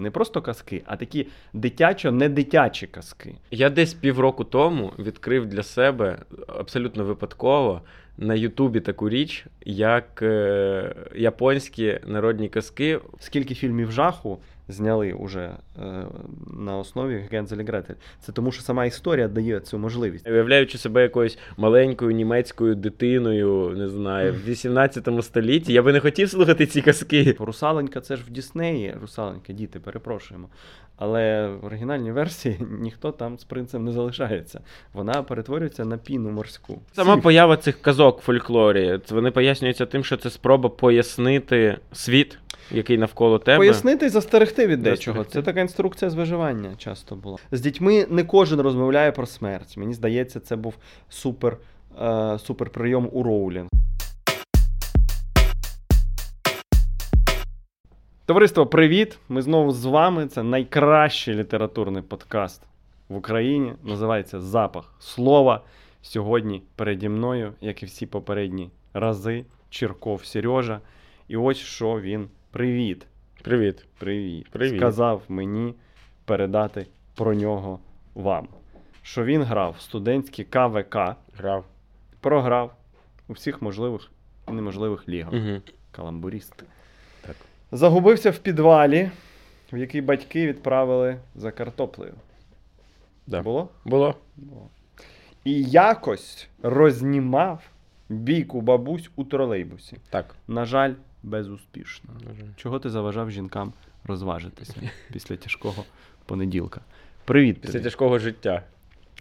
Не просто казки, а такі дитячо-недитячі казки. Я десь півроку тому відкрив для себе абсолютно випадково на Ютубі таку річ, як японські народні казки. Скільки фільмів жаху зняли уже на основі Гензель і Гретель. Це тому, що сама історія дає цю можливість. Уявляючи себе якоюсь маленькою німецькою дитиною, не знаю, в 18 столітті, я би не хотів слухати ці казки. Русалонька — це ж в Діснеї. Русалонька, діти, перепрошуємо. Але в оригінальній версії ніхто там з принцем не залишається. Вона перетворюється на піну морську. Сама поява цих казок в фольклорі, вони пояснюються тим, що це спроба пояснити світ, який навколо тебе. Пояснити і застерегти від дечого. Це така інструкція з виживання часто була. З дітьми не кожен розмовляє про смерть. Мені здається, це був супер прийом у Роулінг. Товариство, привіт! Ми знову з вами. Це найкращий літературний подкаст в Україні. Називається «Запах слова». Сьогодні переді мною, як і всі попередні рази, Чирков Сережа. І ось що він Привіт. Сказав мені передати про нього вам. Що він грав в студентські КВК. Програв у всіх можливих і неможливих лігах. Угу. Каламбуріст. Так. Загубився в підвалі, в який батьки відправили за картоплею. Да. Було. І якось рознімав бійку бабусь у тролейбусі. Так. На жаль, безуспішно. Чого ти заважав жінкам розважитися після тяжкого понеділка? Привіт. Після тяжкого життя.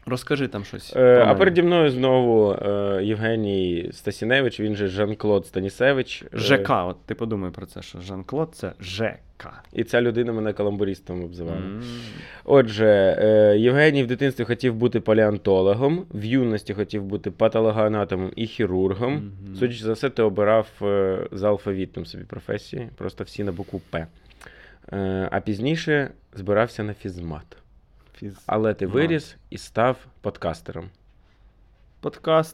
Розкажи там щось. А переді мною знову Євгеній Стасіневич, він же Жан-Клод Станісевич. ЖК, от ти подумай про це, що Жан-Клод — це ЖК. І ця людина мене каламбуристом обзивала. Отже, Євгеній в дитинстві хотів бути палеонтологом, в юності хотів бути патологоанатомом і хірургом. Судячи за все, ти обирав за алфавітом собі професії, просто всі на букву П. А пізніше збирався на фізмат. Але ти виріс і став подкастером.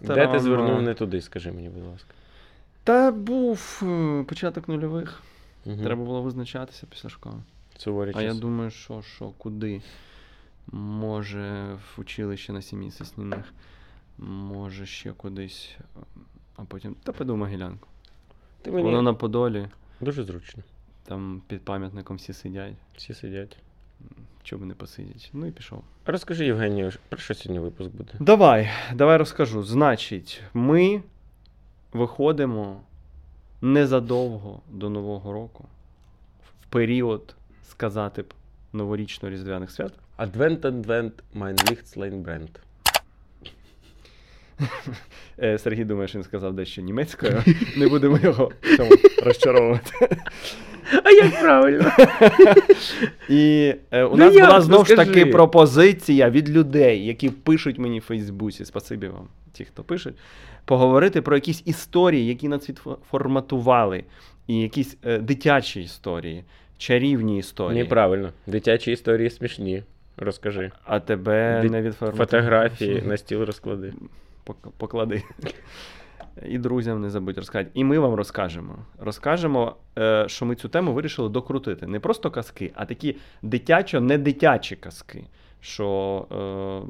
Де ти звернув не туди, скажи мені, будь ласка. Та був початок нульових. Треба було визначатися після школи. А я думаю, що куди? Може, в училище на Сім'ї Сосніних. Може, ще кудись. А потім, та піду в Могилянку. Воно на Подолі. Дуже зручно. Там під пам'ятником всі сидять. Чого не посидять. Ну і пішов. Розкажи, Євгенію, про що сьогодні випуск буде? Давай розкажу. Значить, ми виходимо незадовго до Нового року, в період, сказати б, новорічно-різдвяних свят. Адвент, mein Lichtlein brennt. Сергій думає, що він сказав дещо німецькою. Не будемо його розчаровувати. А як правильно? І у нас була знову ж таки пропозиція від людей, які пишуть мені в Фейсбуці, спасибі вам, ті, хто пишуть, поговорити про якісь історії, які нас форматували, і якісь дитячі історії, чарівні історії. Неправильно. Дитячі історії смішні. Розкажи. А тебе не відформатували. Фотографії на стіл розклади. Поклади. І друзям не забудь розказати. І ми вам розкажемо. Що ми цю тему вирішили докрутити. Не просто казки, а такі дитячо-недитячі казки, що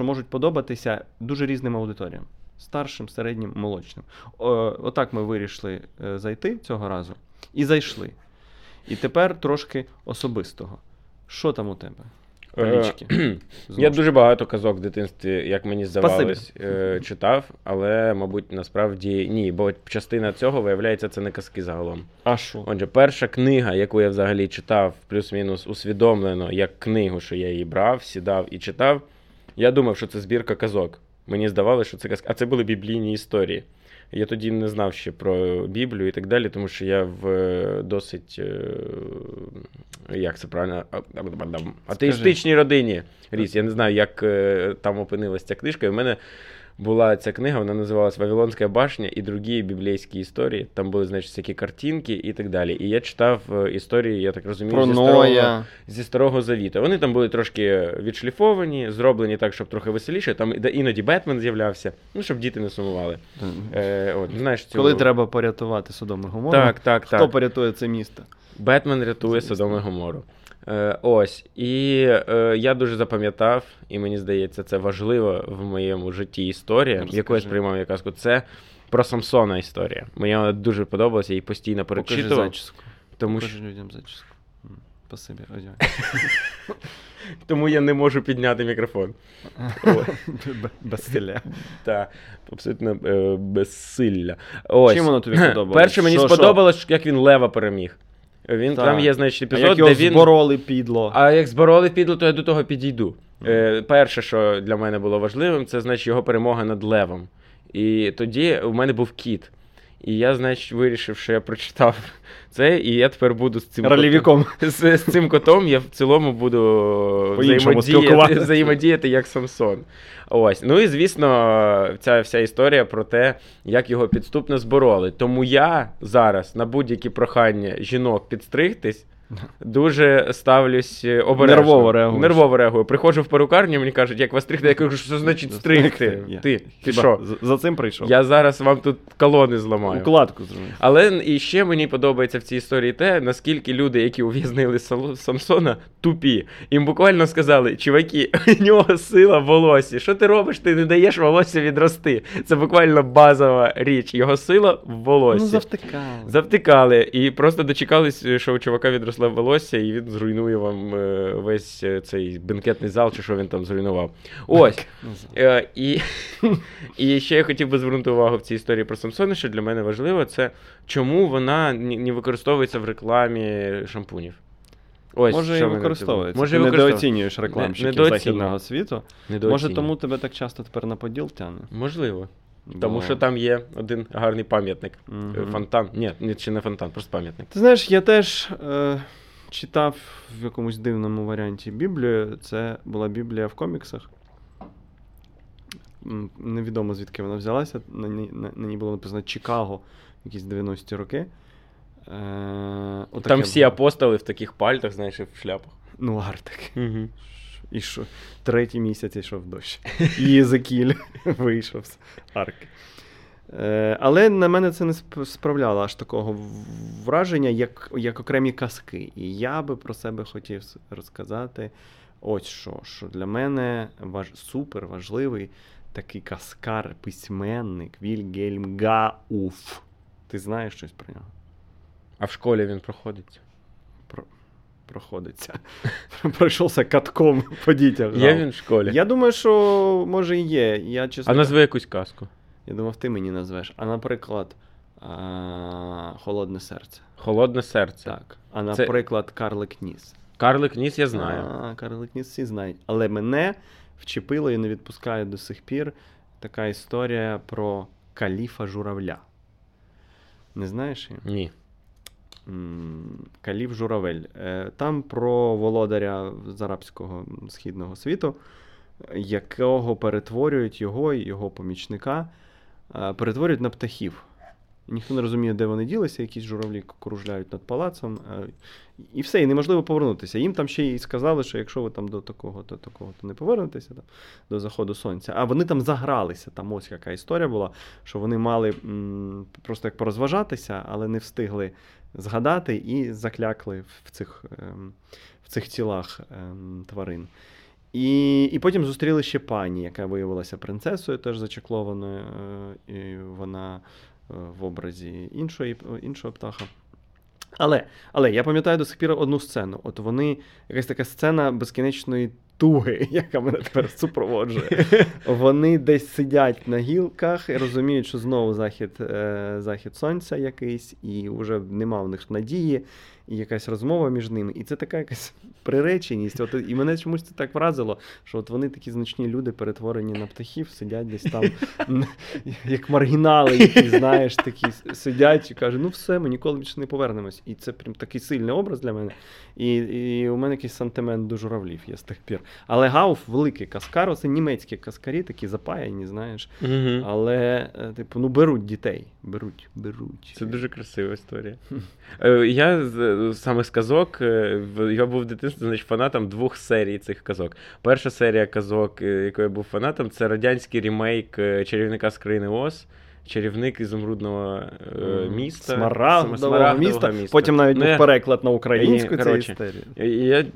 можуть подобатися дуже різним аудиторіям. Старшим, середнім, молодшим. Отак ми вирішили зайти цього разу. І зайшли. І тепер трошки особистого. Що там у тебе? Я дуже багато казок в дитинстві, як мені здавалось, читав, але, мабуть, насправді ні, бо частина цього, виявляється, це не казки загалом. А що? Отже, перша книга, яку я взагалі читав, плюс-мінус усвідомлено, як книгу, що я її брав, сідав і читав, я думав, що це збірка казок. Мені здавалося, що це казки, а це були біблійні історії. Я тоді не знав ще про Біблію і так далі, тому що я в досить, як це правильно, атеїстичній родині ріс. Я не знаю, як там опинилась ця книжка. І в мене була ця книга, вона називалась «Вавилонська башня і другі біблійські історії». Там були, значить, всякі картинки і так далі. І я читав історії, я так розумію, зі Старого Завіту. Вони там були трошки відшліфовані, зроблені так, щоб трохи веселіше. Там іноді Бетмен з'являвся, щоб діти не сумували. Знаєш, коли треба порятувати Содом і Гомору, порятує це місто? Бетмен рятує Содом і Гомору. Ось. І я дуже запам'ятав, і мені здається, це важливо в моєму житті історія, яку я сприймав як казку. Це про Самсона історія. Мені вона дуже подобалася, я її постійно перечитував. Покажи людям зачіску. По собі, одягай. Тому я не можу підняти мікрофон. Безсилля. Так, абсолютно безсилля. Чим воно тобі подобалось? Перше, мені сподобалось, як він лева переміг. Він, там є, значить, епізод, де він... А як збороли підло. А як збороли підло, то я до того підійду. Перше, що для мене було важливим, це, значить, його перемога над левом. І тоді в мене був кіт. І я, значить, вирішив, що я прочитав це, і я тепер буду з цим котом. З цим котом я в цілому буду взаємодіяти як Самсон. Ось. Ну і, звісно, ця вся історія про те, як його підступно збороли. Тому я зараз на будь-які прохання жінок підстригтись дуже ставлюсь обережно. Нервово реагую. Приходжу в перукарню, мені кажуть, як вас стригти, я кажу, що значить стригти? Ти що? За цим прийшов? Я зараз вам тут колони зламаю. Укладку зроблю. Але і ще мені подобається в цій історії те, наскільки люди, які ув'язнили Самсона, тупі. Їм буквально сказали, чуваки, у нього сила в волосі. Що ти робиш? Ти не даєш волосся відрости. Це буквально базова річ. Його сила в волосі. Ну, завтикали. Завтикали. І просто дочекались, що у чувака відросли волосся, і він зруйнує вам весь цей бенкетний зал, чи що він там зруйнував. Ось. І ще я хотів би звернути увагу в цій історії про Самсона, що для мене важливо, це чому вона не використовується в рекламі шампунів. Ось, може, і використовується. Ти недооцінюєш рекламщиків західного світу. Може, тому тебе так часто тепер на поділ тягне? Можливо. Тому що там є один гарний пам'ятник. Фонтан. Ні, чи не фонтан, просто пам'ятник. Ти знаєш, я теж читав в якомусь дивному варіанті Біблію. Це була Біблія в коміксах. Невідомо, звідки вона взялася. На ній було написано Чикаго, якісь 90-ті роки. Там всі апостоли в таких пальтах, знаєш, і в шляпах. Ну, артик. Угу. І що? Третій місяць йшов дощ. Єзекіль вийшов з арки. Але на мене це не справляло аж такого враження, як окремі казки. І я би про себе хотів розказати ось що для мене супер важливий такий казкар-письменник Вільгельм Гауф. Ти знаєш щось про нього? А в школі він проходить? Проходиться. Пройшовся катком по дітям. Є він в школі? Я думаю, що може і є. Я, чесно, назви якусь казку. Я думав, ти мені назвеш. А, наприклад, «Холодне серце». «Холодне серце». Так. А, наприклад, це... «Карлик Ніс». «Карлик Ніс» я знаю. «Карлик Ніс» всі знають. Але мене вчепило і не відпускає до сих пір така історія про Каліфа Журавля. Не знаєш її? Ні. Каліф Журавель. Там про володаря з арабського східного світу, якого перетворюють його і його помічника, перетворюють на птахів. Ніхто не розуміє, де вони ділися, якісь журавлі кружляють над палацом. І все, і неможливо повернутися. Їм там ще й сказали, що якщо ви там до такого-то, такого-то не повернетеся, там, до заходу сонця. А вони там загралися, там ось яка історія була, що вони мали просто як порозважатися, але не встигли згадати і заклякли в цих тілах тварин. І потім зустріли ще пані, яка виявилася принцесою, теж зачеклованою, і вона в образі іншого птаха. Але я пам'ятаю до сих пір одну сцену. От вони, якась така сцена безкінечної туги, яка мене тепер супроводжує. Вони десь сидять на гілках і розуміють, що знову захід сонця якийсь, і вже нема в них надії, і якась розмова між ними. І це така якась приреченість. От, і мене чомусь це так вразило, що от вони такі значні люди, перетворені на птахів, сидять десь там, як маргінали, які, знаєш, такі сидять і кажуть, ну все, ми ніколи більше не повернемось. І це прям такий сильний образ для мене. І у мене якийсь сантимент до журавлів є з тих пір. Але Гауф великий каскар, оце німецькі каскарі, такі запаяні, знаєш. Угу. Але, типу, ну беруть дітей. Беруть. Це дуже красива історія. Я саме з казок, я був в дитинстві, значить, фанатом двох серій цих казок. Перша серія казок, якої я був фанатом, це радянський ремейк «Чарівника з країни Оз». Чарівник із міста. Смарагдового міста. Потім навіть був переклад на українську цієї історії.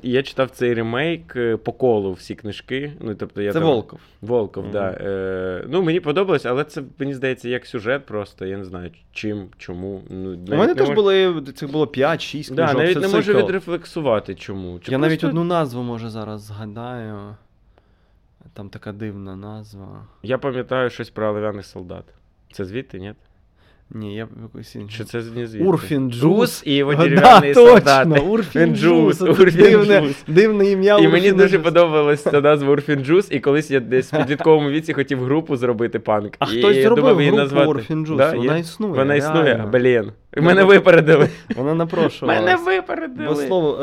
Я читав цей ремейк по колу всі книжки. Ну, тобто, я це там... Волков. Волков, так. Да. Ну, мені подобалось, але це, мені здається, як сюжет просто. Я не знаю, чим, чому. Ну, у мене теж були, це було 5-6 книжок. Да, навіть не можу відрефлексувати, чому. Чи я навіть одну назву, може, зараз згадаю. Там така дивна назва. Я пам'ятаю щось про олив'яних солдат. Це звідти, ні? Ні, я якось інше. Чи це не звідти? Урфін Джюс і його дерев'яні солдати. Точно, Урфін Джюс. Дивне ім'я Урфін Джюс. І мені дуже подобалася ця назва Урфін Джюс. І колись я десь в підлітковому віці хотів групу зробити панк. А хтось зробив групу Урфін Джюс. Вона існує. Вона існує? Блін. Мене випередили. Вона напрошувалась. Мене випередили. Бо слово,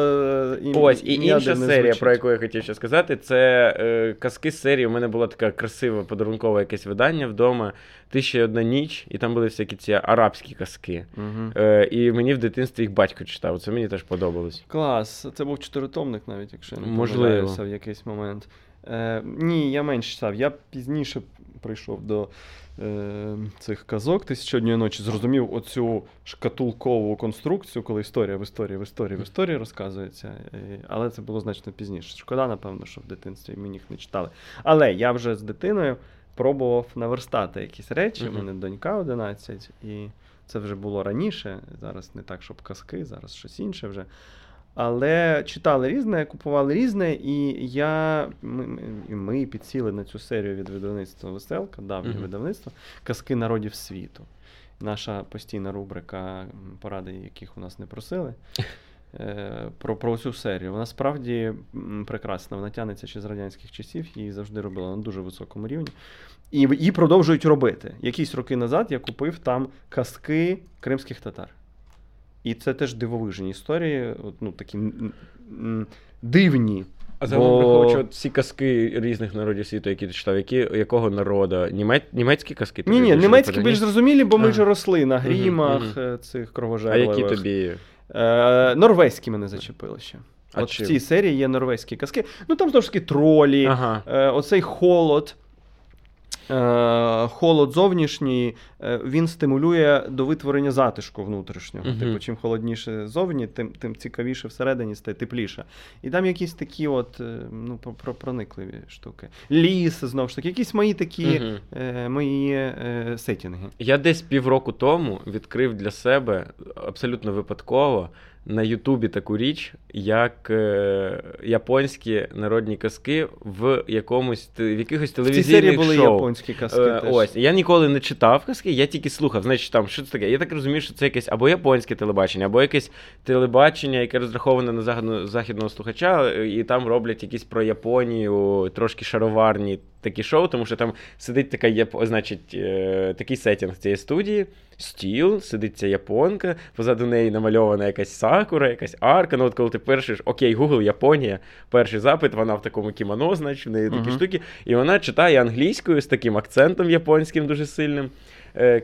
ось, і інша серія, про яку я хотів ще сказати, це казки з серії. У мене була така красива подарункова якесь видання вдома. «Тисяча одна ніч», і там були всякі ці арабські казки. Угу. І мені в дитинстві їх батько читав. Це мені теж подобалось. Клас. Це був чотиритомник навіть, якщо я не помиляюся в якийсь момент. Ні, я менше читав. Я пізніше прийшов до цих казок «Тисяча однієї ночі», зрозумів оцю шкатулкову конструкцію, коли історія в історії розказується. Але це було значно пізніше. Шкода, напевно, що в дитинстві мені їх не читали. Але я вже з дитиною пробував наверстати якісь речі. У мене донька 11, і це вже було раніше. Зараз не так, щоб казки, зараз щось інше вже. Але читали різне, купували різне, і ми підсіли на цю серію від видавництва «Веселка», давнє видавництво, «Казки народів світу». Наша постійна рубрика, поради яких у нас не просили, про цю серію. Вона справді прекрасна, вона тягнеться ще з радянських часів, її завжди робили на дуже високому рівні. І її продовжують робити. Якісь роки назад я купив там казки кримських татар. І це теж дивовижні історії, ну такі дивні. А загалом, враховуючи всі казки різних народів світу, які ти читав, якого народу? Німецькі казки? Ні, німецькі більш зрозумілі, бо ми вже росли на грімах цих кровожерливих. А які тобі? Норвезькі мене зачепили ще. От в цій серії є норвезькі казки. Ну там знову ж таки тролі, оцей холод. Холод зовнішній, він стимулює до витворення затишку внутрішнього. Типу, чим холодніше зовні, тим цікавіше всередині стає, тепліше. І там якісь такі от, ну, проникливі штуки. Ліс, знову ж таки, якісь мої такі мої сеттінги. Я десь півроку тому відкрив для себе абсолютно випадково на Ютубі таку річ, як японські народні казки в якихось телевізійних шоу. В цій серії були японські казки теж. Ось. Я ніколи не читав казки, я тільки слухав. Значить, там, що це таке? Я так розумію, що це якесь або японське телебачення, або якесь телебачення, яке розраховане на західного слухача, і там роблять якісь про Японію, трошки шароварні такі шоу, тому що там сидить такий сеттінг цієї студії, стіл, сидить ця японка, позаду неї намальована якась сакура, якась арка. Ну от коли ти перший, окей, Google, Японія, перший запит, вона в такому кімоно, значить, в неї такі штуки, і вона читає англійською з таким акцентом японським дуже сильним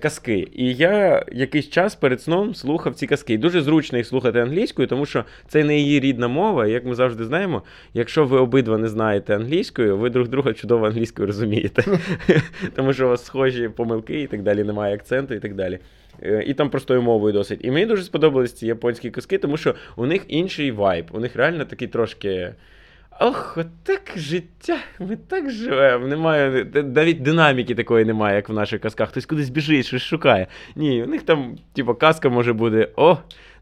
казки. І я якийсь час перед сном слухав ці казки. І дуже зручно їх слухати англійською, тому що це не її рідна мова, як ми завжди знаємо. Якщо ви обидва не знаєте англійською, ви друг друга чудово англійською розумієте. Тому що у вас схожі помилки і так далі, немає акценту і так далі. І там простою мовою досить. І мені дуже сподобались ці японські казки, тому що у них інший вайб. У них реально такий трошки... Ох, отак життя, ми так живемо, немає, навіть динаміки такої немає, як в наших казках, хтось кудись біжить, щось шукає. Ні, у них там, типу, казка може бути,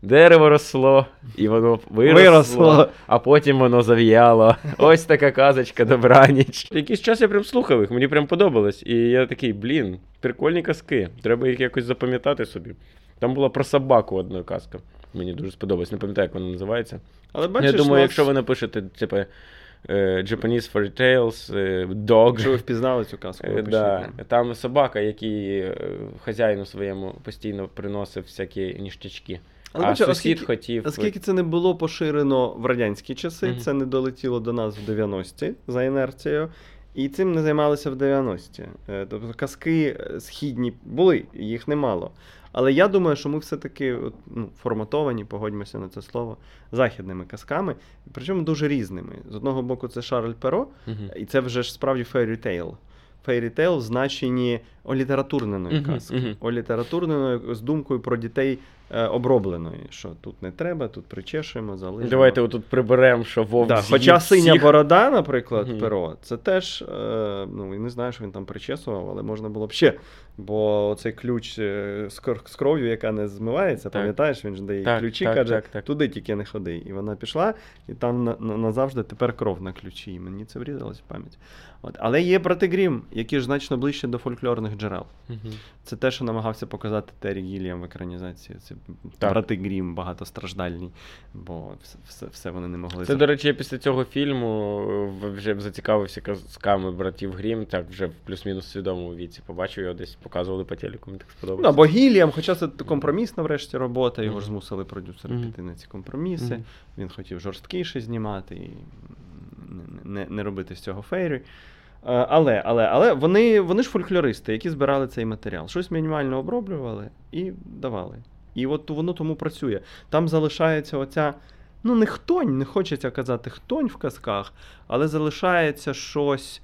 дерево росло, і воно виросло, а потім воно зав'яло. Ось така казочка, добраніч. Якийсь час я прям слухав їх, мені прям подобалось, і я такий, блін, прикольні казки, треба їх якось запам'ятати собі. Там була про собаку одна казка. Мені дуже сподобалось, не пам'ятаю, як вона називається. Але бачиш, я думаю, якщо ви напишете, типу, Japanese Fairy Tales, Dog. Якщо ви впізнали цю казку, ви пишете. Там собака, який хазяїну своєму постійно приносив всякі ніштячки. Але бачиш, оскільки це не було поширено в радянські часи, це не долетіло до нас в 90-ті за інерцією. І цим не займалися в 90-ті. Тобто казки східні були, їх немало. Але я думаю, що ми все-таки форматовані, погодьмося на це слово, західними казками, причому дуже різними. З одного боку, це Шарль Перро, і це вже ж справді фейрі-тейл. фейрітейл в значенні олітературненої казки. Олітературненої з думкою про дітей обробленої. Що тут не треба, тут причешуємо, залишимо. Давайте отут приберемо, що вовк з'їв. Хоча синя борода, наприклад, Перо, це теж, ну, я не знаю, що він там причесував, але можна було б ще. Бо цей ключ з кров'ю, яка не змивається, пам'ятаєш, він ж дає ключі, каже, туди тільки не ходи. І вона пішла, і там назавжди тепер кров на ключі. І мені це врізалось в пам'ять. От. Але є брати Грім, які ж значно ближче до фольклорних джерел. Це те, що намагався показати Террі Гіліям в екранізації. Це брати Грім багатостраждальні, бо все вони не могли. Це, до речі, я після цього фільму вже зацікавився казками братів Грім, так вже в плюс-мінус свідомому віці. Побачив його десь, показували по телеку, мені так сподобалося. Ну, або Гіліям, хоча це компромісна врешті робота, його ж змусили продюсери піти на ці компроміси. Він хотів жорсткіше знімати і не робити з цього фейрі. Але вони ж фольклористи, які збирали цей матеріал. Щось мінімально оброблювали і давали. І от воно тому працює. Там залишається оця, ну не хтонь, не хочеться казати хтонь в казках, але залишається щось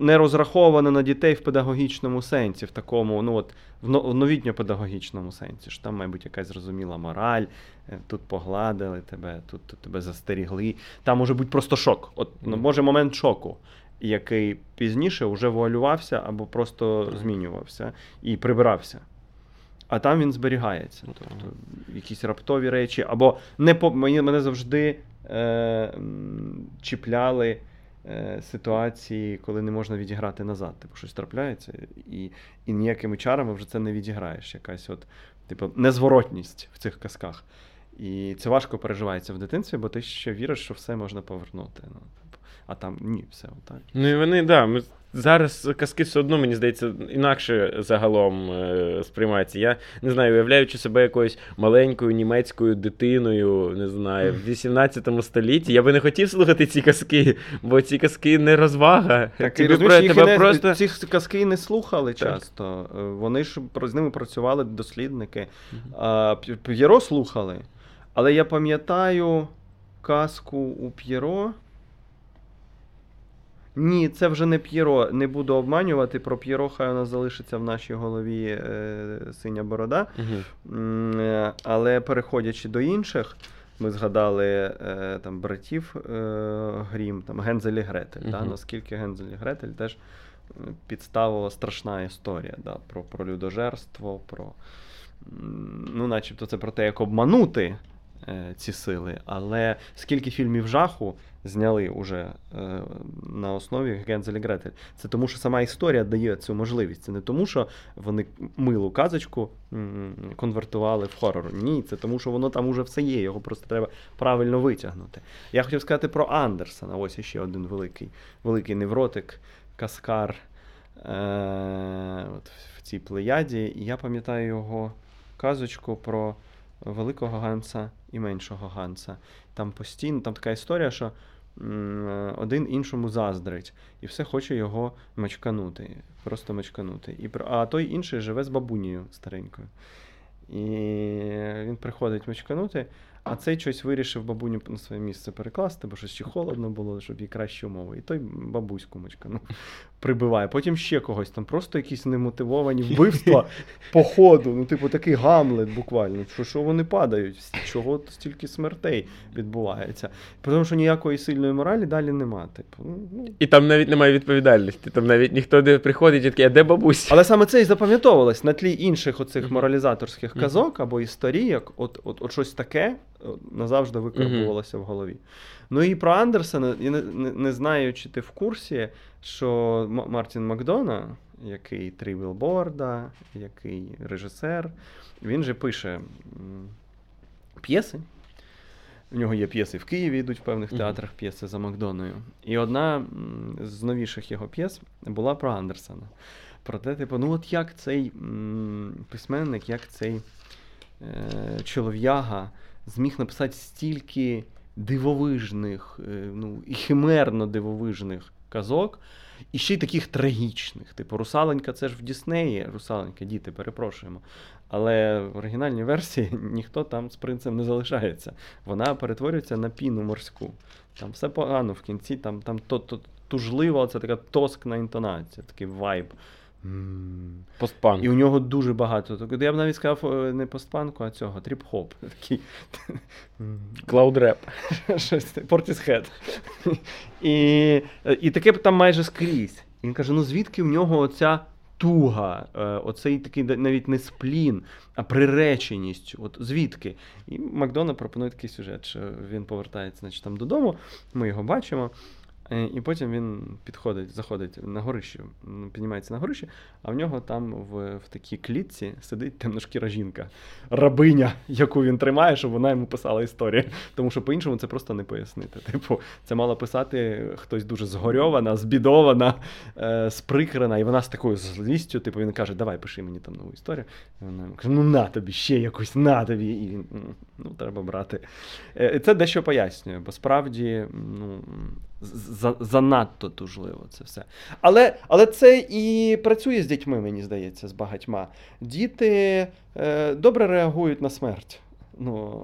не розраховане на дітей в педагогічному сенсі, в такому, ну от, в новітньо-педагогічному сенсі, що там має бути якась зрозуміла мораль, тут погладили тебе, тут тебе застерігли. Там може бути просто шок, от, може момент шоку, який пізніше вже вуалювався або просто змінювався і прибирався. А там він зберігається. Тобто якісь раптові речі, або мене завжди чіпляли ситуації, коли не можна відіграти назад. Типу, щось трапляється, і ніякими чарами вже це не відіграєш. Якась от, типу, незворотність в цих казках. І це важко переживається в дитинстві, бо ти ще віриш, що все можна повернути. Ну, типу, а там ні, все отак. Ну і вони, так. Зараз казки все одно, мені здається, інакше загалом сприймаються. Я не знаю, уявляючи себе якоюсь маленькою німецькою дитиною, не знаю, в 18 столітті, я би не хотів слухати ці казки, бо ці казки не розвага. Так, ти розумієш, ці казки не слухали часто. Вони ж з ними працювали дослідники. П'єро слухали, але я пам'ятаю казку у П'єро. Ні, це вже не П'єро, не буду обманювати, про П'єро хай у нас залишиться в нашій голові синя борода, але переходячи до інших, ми згадали там братів Грім, там Гензель і Гретель, наскільки Гензель і Гретель теж підставила страшна історія, про людожерство, про, ну начебто це про те, як обманути ці сили, але скільки фільмів жаху зняли уже на основі Гензель і Гретель. Це тому, що сама історія дає цю можливість. Це не тому, що вони милу казочку конвертували в хорор. Ні, це тому, що воно там уже все є, його просто треба правильно витягнути. Я хотів сказати про Андерсена. Ось іще один великий невротик, каскар от в цій плеяді. І я пам'ятаю його казочку про великого Ганса і меншого Ганса. Там постійно, там така історія, що один іншому заздрить, і все хоче його мачканути, просто мачканути. А той інший живе з бабунею старенькою. І він приходить мачканути, а цей щось вирішив бабуню на своє місце перекласти, бо щось ще холодно було, щоб їй кращі умови. І той бабуську мачкану прибиває. Потім ще когось, там просто якісь немотивовані вбивства по ходу. Ну, типу, такий Гамлет буквально. Що вони падають? Чого стільки смертей відбувається? Тому що ніякої сильної моралі далі нема. Типу, І там навіть немає відповідальності. Там навіть ніхто не приходить і такий, а де бабусь? Але саме це і запам'ятовувалось на тлі інших оцих моралізаторських казок або історійок. От щось таке назавжди викарбувалося в голові. Ну і про Андерсена, я не знаю, чи ти в курсі, що Мартін Макдона, який «Три білборда», який режисер, він же пише п'єси. У нього є п'єси в Києві, йдуть в певних театрах п'єси за Макдоною. І одна з новіших його п'єс була про Андерсена. Про те, типу, ну от як цей письменник, як цей чолов'яга зміг написати стільки дивовижних, ну, і химерно дивовижних казок, і ще й таких трагічних. Типу, «Русалонька» — це ж в Діснеї. «Русалонька», діти, перепрошуємо. Але в оригінальній версії ніхто там з принцем не залишається. Вона перетворюється на піну морську. Там все погано в кінці, там тужлива, це така тоскна інтонація, такий вайб. Постпанк. І у нього дуже багато. Я б навіть сказав не постпанку, а цього, тріп-хоп. Такий клаудреп. Портісхед. І таке там майже скрізь. І він каже, ну звідки в нього оця туга, оцей такий навіть не сплін, а приреченість. От звідки? І Макдона пропонує такий сюжет, що він повертається, значить, там додому, ми його бачимо. І потім він підходить, заходить на горище, піднімається на горище, а в нього там в такій клітці сидить темношкіра жінка, рабиня, яку він тримає, щоб вона йому писала історії. Тому що по-іншому це просто не пояснити. Типу, це мала писати хтось дуже згорьована, збідована, сприкрена, і вона з такою злістю, типу, він каже, давай, пиши мені там нову історію. І вона каже, ну на тобі, ще якусь, на тобі. І він, ну, треба брати. Це дещо пояснює, бо справді, ну, занадто тужливо це все. Але це і працює з дітьми, мені здається, з багатьма. Діти добре реагують на смерть. Ну,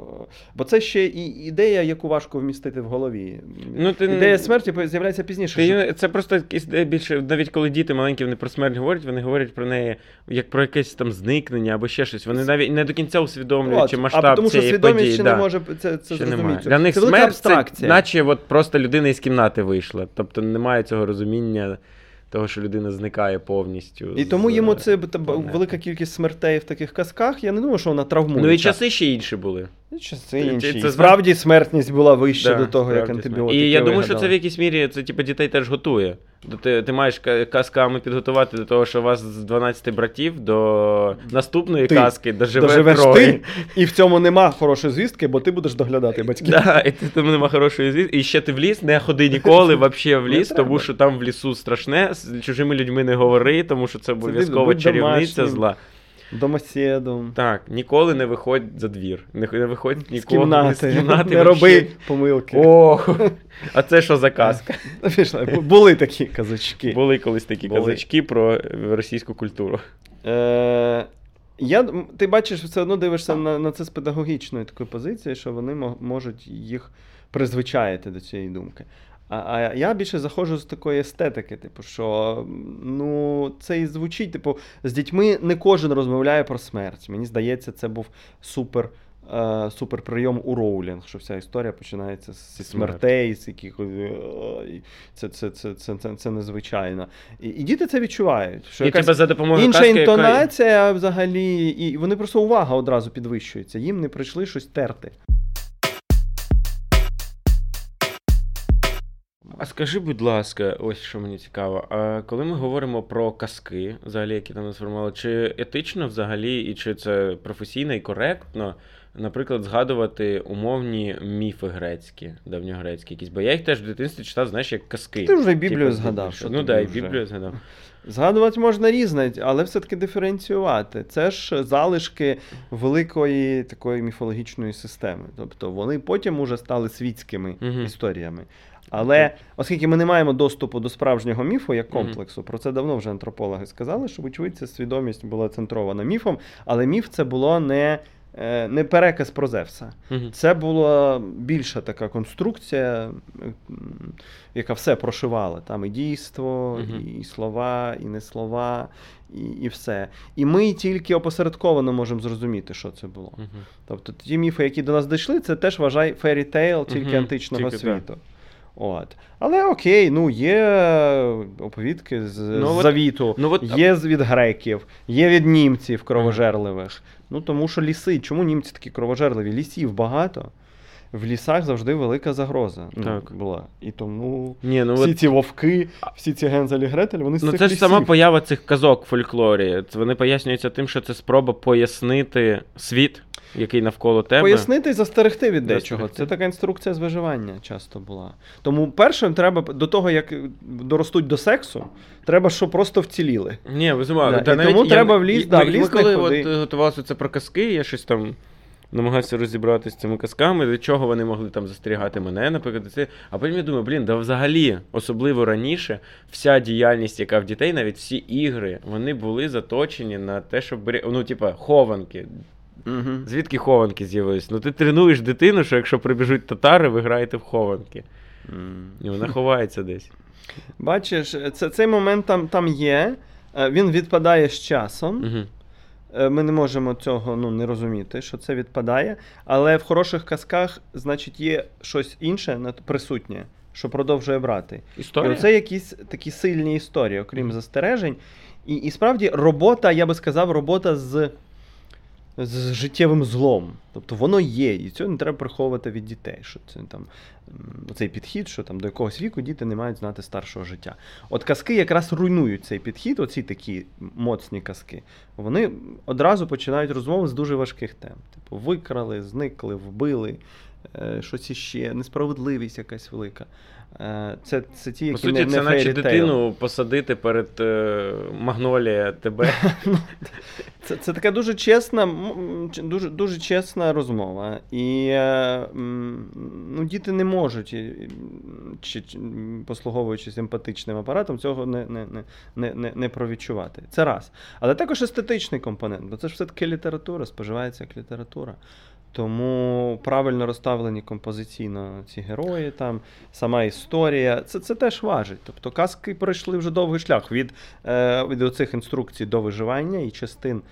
бо це ще і ідея, яку важко вмістити в голові. Ну, ідея смерті з'являється пізніше. Це просто більше, навіть коли діти маленькі, вони про смерть говорять, вони говорять про неї як про якесь там зникнення або ще щось. Вони навіть не до кінця усвідомлюють чи масштаб цієї події. Тому що свідомість ще не може це зрозуміти. Для них смерть це наче от просто людина із кімнати вийшла. Тобто немає цього розуміння того, що людина зникає повністю. І тому йому це велика кількість смертей в таких казках, я не думаю, що вона травмує. Ну і часи ще інші були. І часи інші. Це справді смертність була вища, да, до того, як антибіотики. І я думаю, що це в якійсь мірі, це типу дітей теж готує. Ти маєш казками підготувати до того, що вас з 12 братів до наступної казки доживе троє. І в цьому нема хорошої звістки, бо ти будеш доглядати батьків. Так, і в цьому нема хорошої звістки. І ще ти в ліс, не ходи ніколи взагалі в ліс, тому що там в лісу страшне, з чужими людьми не говори, тому що це обов'язково чарівниця зла. Домоседом. Так, ніколи не виходь за двір. Не виходь ніколи з кімнати. Не роби помилки. Ох, а це що за казка? Були такі казочки. Були колись такі казочки про російську культуру. Ти бачиш, все одно дивишся на це з педагогічної такої позиції, що вони можуть їх призвичаїти до цієї думки. А я більше заходжу з такої естетики, типу, що ну це і звучить, типу, з дітьми не кожен розмовляє про смерть. Мені здається, це був супер прийом у Роулінг, що вся історія починається зі смертей, з якихось це незвичайно. І діти це відчувають. Що і тебе за допомогою інша казки, інтонація взагалі, і вони просто увага одразу підвищується. Їм не прийшли щось терти. А скажи, будь ласка, ось що мені цікаво, а коли ми говоримо про казки, взагалі, які там нас формували, чи етично взагалі, і чи це професійно і коректно, наприклад, згадувати умовні міфи грецькі, давньогрецькі якісь, бо я їх теж в дитинстві читав, знаєш, як казки. Ти вже Біблію згадав. Що ну так, і Біблію згадав. Згадувати можна різне, але все-таки диференціювати. Це ж залишки великої такої міфологічної системи. Тобто вони потім уже стали світськими історіями. Але оскільки ми не маємо доступу до справжнього міфу як комплексу, про це давно вже антропологи сказали, що, вочевидь, ця свідомість була центрована міфом, але міф це було не переказ про Зевса. Це була більша така конструкція, яка все прошивала. Там і дійство, і слова, і не слова, і все. І ми тільки опосередковано можемо зрозуміти, що це було. Тобто ті міфи, які до нас дійшли, це теж, вважай, фері-тейл тільки античного світу. Да. От. Але окей, ну є оповідки з Завіту, є від греків, є від німців кровожерливих. Ну тому що ліси, чому німці такі кровожерливі? Лісів багато. В лісах завжди велика загроза була. І тому ці вовки, всі ці Гензель і Гретель, вони з цих лісів. Ну це ж сама поява цих казок в фольклорі. Вони пояснюються тим, що це спроба пояснити світ, який навколо тебе. Пояснити і застерегти від дечого. Це така інструкція з виживання часто була. Тому першим треба, до того, як доростуть до сексу, треба, щоб просто вціліли. Ні, безумовно. Да. І тому треба в ліс, в ліс не ходи. Ми коли готувалися це про казки, я щось там намагався розібратися з цими казками, до чого вони могли там застерігати мене, наприклад. А потім я думаю, да взагалі, особливо раніше, вся діяльність, яка в дітей, навіть всі ігри, вони були заточені на те, щоб, ну, типа, хованки. Звідки хованки з'явились? Ну ти тренуєш дитину, що якщо прибіжуть татари, ви граєте в хованки. І вона ховається десь. Бачиш, цей момент там є, він відпадає з часом. Угу. Ми не можемо цього не розуміти, що це відпадає. Але в хороших казках, значить, є щось інше присутнє, що продовжує брати. Історія? І оце якісь такі сильні історії, окрім застережень. І справді робота, я би сказав, робота з життєвим злом. Тобто воно є, і цього не треба приховувати від дітей. Що це, там, цей підхід, що там, до якогось віку діти не мають знати старшого життя. От казки якраз руйнують цей підхід, оці такі моцні казки. Вони одразу починають розмови з дуже важких тем. Типу викрали, зникли, вбили, щось іще, несправедливість якась велика. Це ті, які по суті, не це наче дитину посадити перед Магнолія тебе. Це така дуже чесна розмова. І діти не можуть, послуговуючись емпатичним апаратом, цього не провідчувати. Це раз. Але також естетичний компонент, бо це ж все-таки література, споживається як література. Тому правильно розставлені композиційно ці герої, там, сама історія, це теж важить. Тобто казки пройшли вже довгий шлях від оцих інструкцій до виживання і частин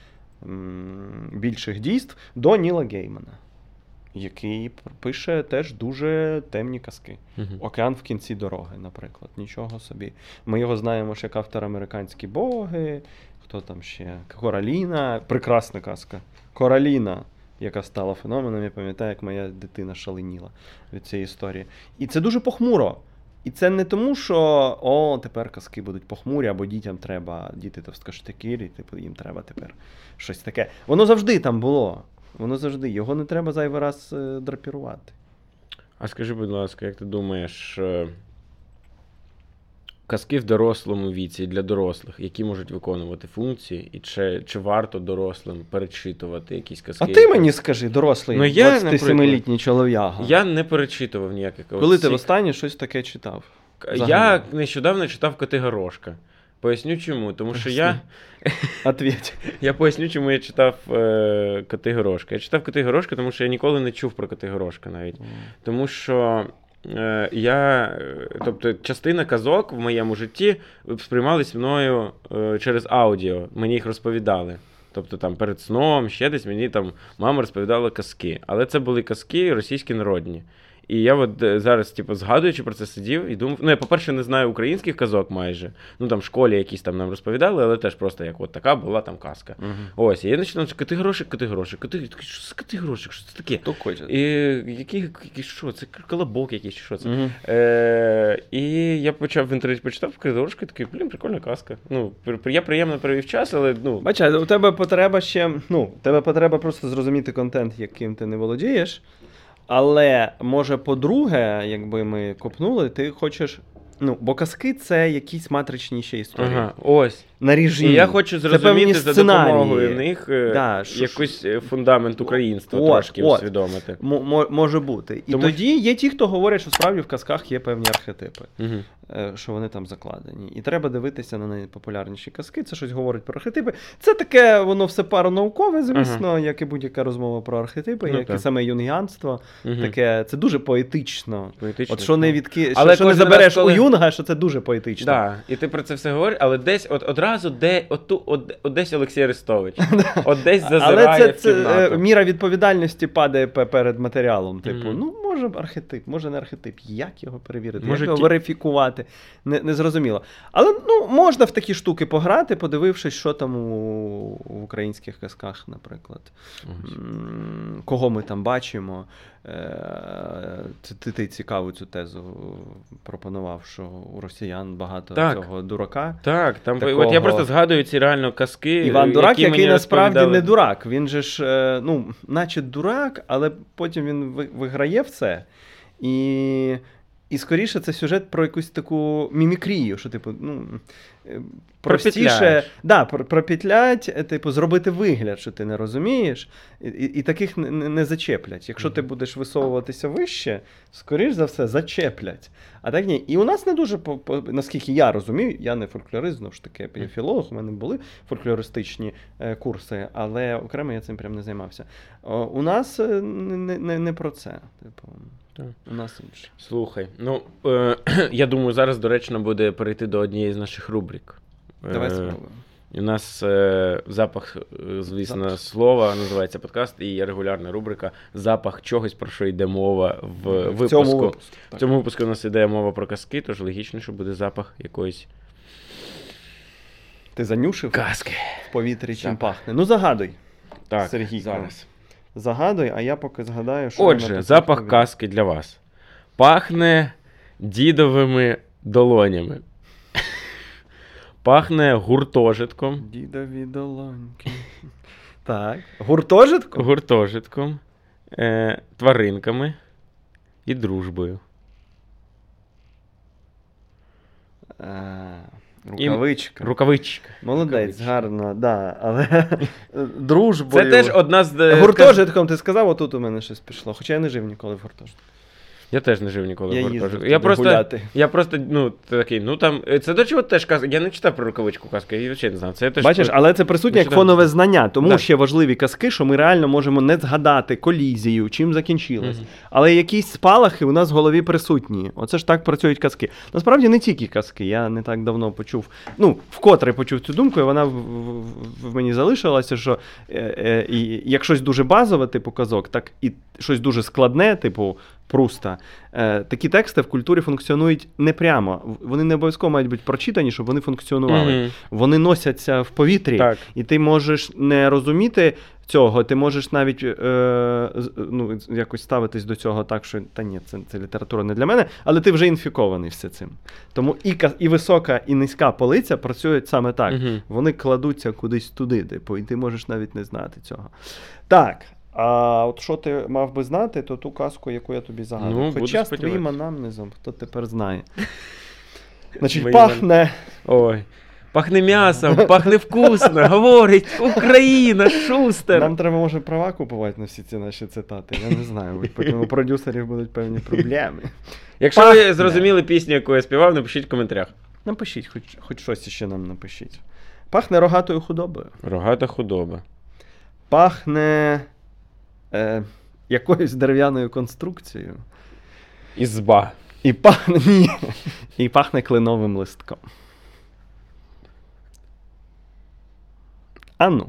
більших дійств до Ніла Геймана, який пише теж дуже темні казки. «Океан в кінці дороги», наприклад. Нічого собі. Ми його знаємо ще як автор «Американські боги», хто там ще? «Кораліна», прекрасна казка. «Кораліна», яка стала феноменом, я пам'ятаю, як моя дитина шаленіла від цієї історії. І це дуже похмуро. І це не тому, що тепер казки будуть похмурі, або дітям треба, діти товстошкірі, типу їм треба тепер щось таке. Воно завжди там було. Воно завжди. Його не треба зайвий раз драпірувати. А скажи, будь ласка, як ти думаєш, казки в дорослому віці для дорослих, які можуть виконувати функції, і чи варто дорослим перечитувати якісь казки? А ти мені скажи, дорослий, 27-літній чолов'яга. Я не перечитував ніяких. Коли ти востаннє щось таке читав? Я нещодавно читав «Котигорошка». Поясню чому, тому що я поясню, чому я читав «Котигорошка». Я читав «Котигорошка», тому що я ніколи не чув про «Котигорошка» навіть. Тому що тобто частина казок в моєму житті сприймались мною через аудіо, мені їх розповідали. Тобто там перед сном, ще десь мені там мама розповідала казки. Але це були казки російські народні. І я от зараз, згадуючи про це, сидів і думав, я, по-перше, не знаю українських казок майже, там в школі якісь там нам розповідали, але теж просто як от така була там казка. Угу. Ось, і я починав, що «Котигорошик», що це «Котигорошик», що це таке? І що, це колобок якийсь, що це? Угу. І я почав в інтернеті почитав «Котигорошик» і такий, прикольна казка. Я приємно провів час, але... Бач, у тебе потреба ще, просто зрозуміти контент, яким ти не володієш. Але, може, по-друге, якби ми копнули, ти хочеш... бо казки — це якісь матричні ще історії. Ага, ось. Наріжні. І я хочу зрозуміти за допомогою в них якийсь фундамент українства трошки усвідомити. Може бути. І тоді є ті, хто говорять, що справді в казках є певні архетипи, що вони там закладені. І треба дивитися на найпопулярніші казки, це щось говорить про архетипи. Це таке, воно все паронаукове, звісно, як і будь-яка розмова про архетипи, як і саме юнгіанство. Таке, це дуже поетично. От що не забереш у Юнга, що це дуже поетично. Так, і ти про це все говориш, але десь десь Олексій Арестович, десь зазирає в кімнату. Але це міра відповідальності падає перед матеріалом. Типу, може архетип, може не архетип. Як його перевірити? Як його верифікувати? Незрозуміло. Але, можна в такі штуки пограти, подивившись, що там у українських казках, наприклад. Кого ми там бачимо. Ти цікаву цю тезу пропонував, що у росіян багато цього дурака. Так, там от я просто згадую ці реально казки. Іван Дурак, який насправді не дурак. Він же ж, наче дурак, але потім він виграє все. І скоріше це сюжет про якусь таку мімікрію, що, простіше пропетлять, зробити вигляд, що ти не розумієш, і таких не зачеплять. Якщо ти будеш висовуватися вище, скоріш за все зачеплять. А так ні. І у нас не дуже, наскільки я розумію, я не фольклорист, знову ж таки, я філолог, у мене були фольклористичні курси, але окремо я цим прям не займався. У нас не про це. Так. У нас інше. Слухай, ну, я думаю, зараз доречно буде перейти до однієї з наших рубрик. Давай спробуємо. У нас запах, звісно, слова, називається подкаст, і є регулярна рубрика «Запах чогось, про що йде мова» в випуску. В цьому випуску у нас йде мова про казки, тож логічно, що буде запах якоїсь... Ти занюшив? Казки. В повітрі так. Чим пахне. Ну, загадуй, так, Сергій. Зараз. Загадуй, а я поки згадаю, що... Отже, запах казки для вас. Пахне дідовими долонями. Пахне гуртожитком. Дідові долоньки. Так. Гуртожитком? Гуртожитком, тваринками і дружбою. Рукавичка. Рукавичка. Молодець, рукавичка. Гарно, да, але дружбою. Це теж одна з... Гуртожитком, ти сказав, отут у мене щось пішло, хоча я не жив ніколи в гуртожитку. Я теж не жив ніколи в гуртожитку. Я просто, ну, такий, ну там, це до чого теж казка, я не читав про рукавичку казки, я взагалі не знав. Це теж бачиш, але це присутнє як фонове знання, тому так. Ще важливі казки, що ми реально можемо не згадати колізію, чим закінчилось. Але якісь спалахи у нас в голові присутні. Оце ж так працюють казки. Насправді не тільки казки, я не так давно почув, ну, вкотре почув цю думку, і вона в мені залишилася, що як щось дуже базове, типу казок, так і щось дуже складне, типу Пруста. Такі тексти в культурі функціонують не прямо. Вони не обов'язково мають бути прочитані, щоб вони функціонували. Вони носяться в повітрі, так. І ти можеш не розуміти цього, ти можеш навіть ну, якось ставитись до цього так, що та ні, це література не для мене, але ти вже інфікований все цим. Тому і висока, і низька полиця працюють саме так. Вони кладуться кудись туди, типу, і ти можеш навіть не знати цього. Так. А от що ти мав би знати, то ту казку, яку я тобі загадую. Ну, хоча з твоїм анамнезом, хто тепер знає. Значить, пахне... Ой, пахне м'ясом, пахне вкусно, говорить Україна, Шустер. Нам треба, може, права купувати на всі ці наші цитати, я не знаю. У продюсерів будуть певні проблеми. Якщо ви зрозуміли пісню, яку я співав, напишіть в коментарях. Напишіть, хоч щось ще нам напишіть. Пахне рогатою худобою. Рогата худоба. Пахне... якоюсь дерев'яною конструкцією. Ізба. І пахне кленовим листком. А ну.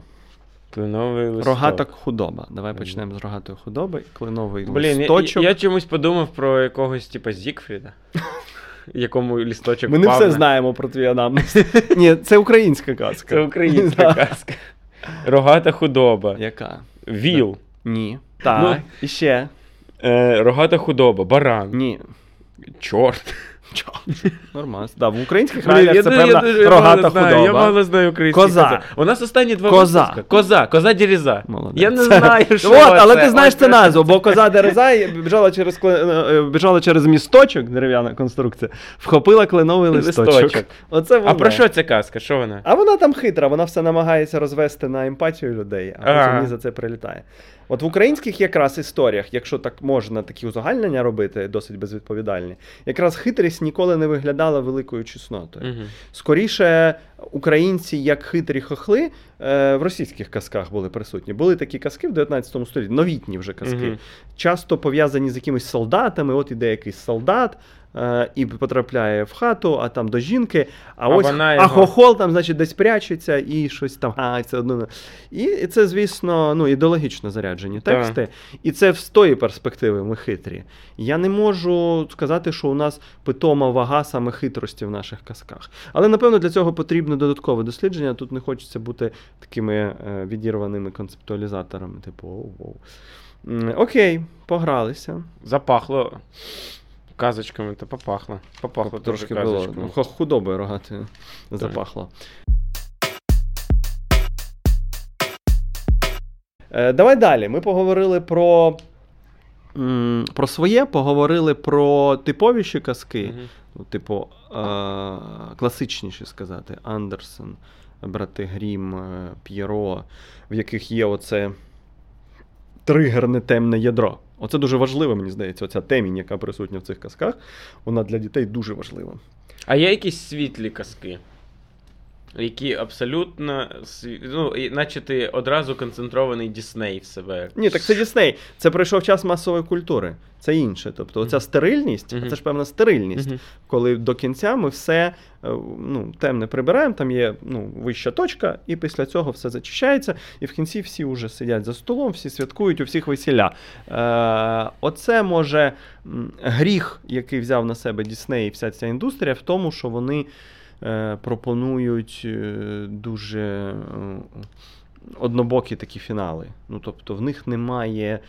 Кленовий листок. Рогата худоба. Давай почнемо з рогатої худоби. Кленовий листочок. Я чомусь подумав про якогось, типа, Зігфріда. Якому листочок пахне. Ми не все знаємо про твій анамнез. Ні, це українська казка. Це українська казка. Рогата худоба. Яка? Віл. Ні. Так. І ще. Рогата худоба, баран. Ні. Чорт. Нормально. Да, в українських реаліях це певна рогата худоба. Я мало знаю українських. Коза. У нас останні два випуска. Коза Дереза. Я не знаю, що це. Але ти знаєш це назву, бо Коза Дереза біжала через місточок, дерев'яна конструкція, вхопила кленовий листочок. А про що ця казка? Що вона? А вона там хитра, вона все намагається розвести на емпатію людей, а потім за це прилітає. От в українських якраз історіях, якщо так можна такі узагальнення робити, досить безвідповідальні, якраз хитрість ніколи не виглядала великою чеснотою. Скоріше, українці як хитрі хохли в російських казках були присутні. Були такі казки в 19 столітті, новітні вже казки, часто пов'язані з якимись солдатами, от іде якийсь солдат, і потрапляє в хату, а там до жінки, а хохол там, значить, десь прячеться і щось там, це одно. І це, звісно, ну, ідеологічно заряджені тексти, і це з тої перспективи ми хитрі. Я не можу сказати, що у нас питома вага саме хитрості в наших казках. Але, напевно, для цього потрібно додаткове дослідження, тут не хочеться бути такими відірваними концептуалізаторами, типу, Окей, погралися. Запахло. Казочками, то попахло. Попахло трошки казочками. Було. Ну, худобою рогатою запахло. Давай далі. Ми поговорили про своє, поговорили про типовіші казки. Типу, класичніші сказати. Андерсен, Брати Грім, П'єро, в яких є оце тригерне темне ядро. Оце дуже важливо, мені здається, оця темінь, яка присутня в цих казках, вона для дітей дуже важлива. А є якісь світлі казки? які абсолютно, ну, наче ти одразу концентрований Дісней в себе. Ні, так це Дісней. Це прийшов час масової культури. Це інше. Тобто оця стерильність, це ж певна стерильність, коли до кінця ми все, ну, темне прибираємо, там є, ну, вища точка, і після цього все зачищається, і в кінці всі вже сидять за столом, всі святкують, у всіх весілля. Оце, може, гріх, який взяв на себе Дісней і вся ця індустрія, в тому, що вони пропонують дуже однобокі такі фінали. Ну, тобто в них немає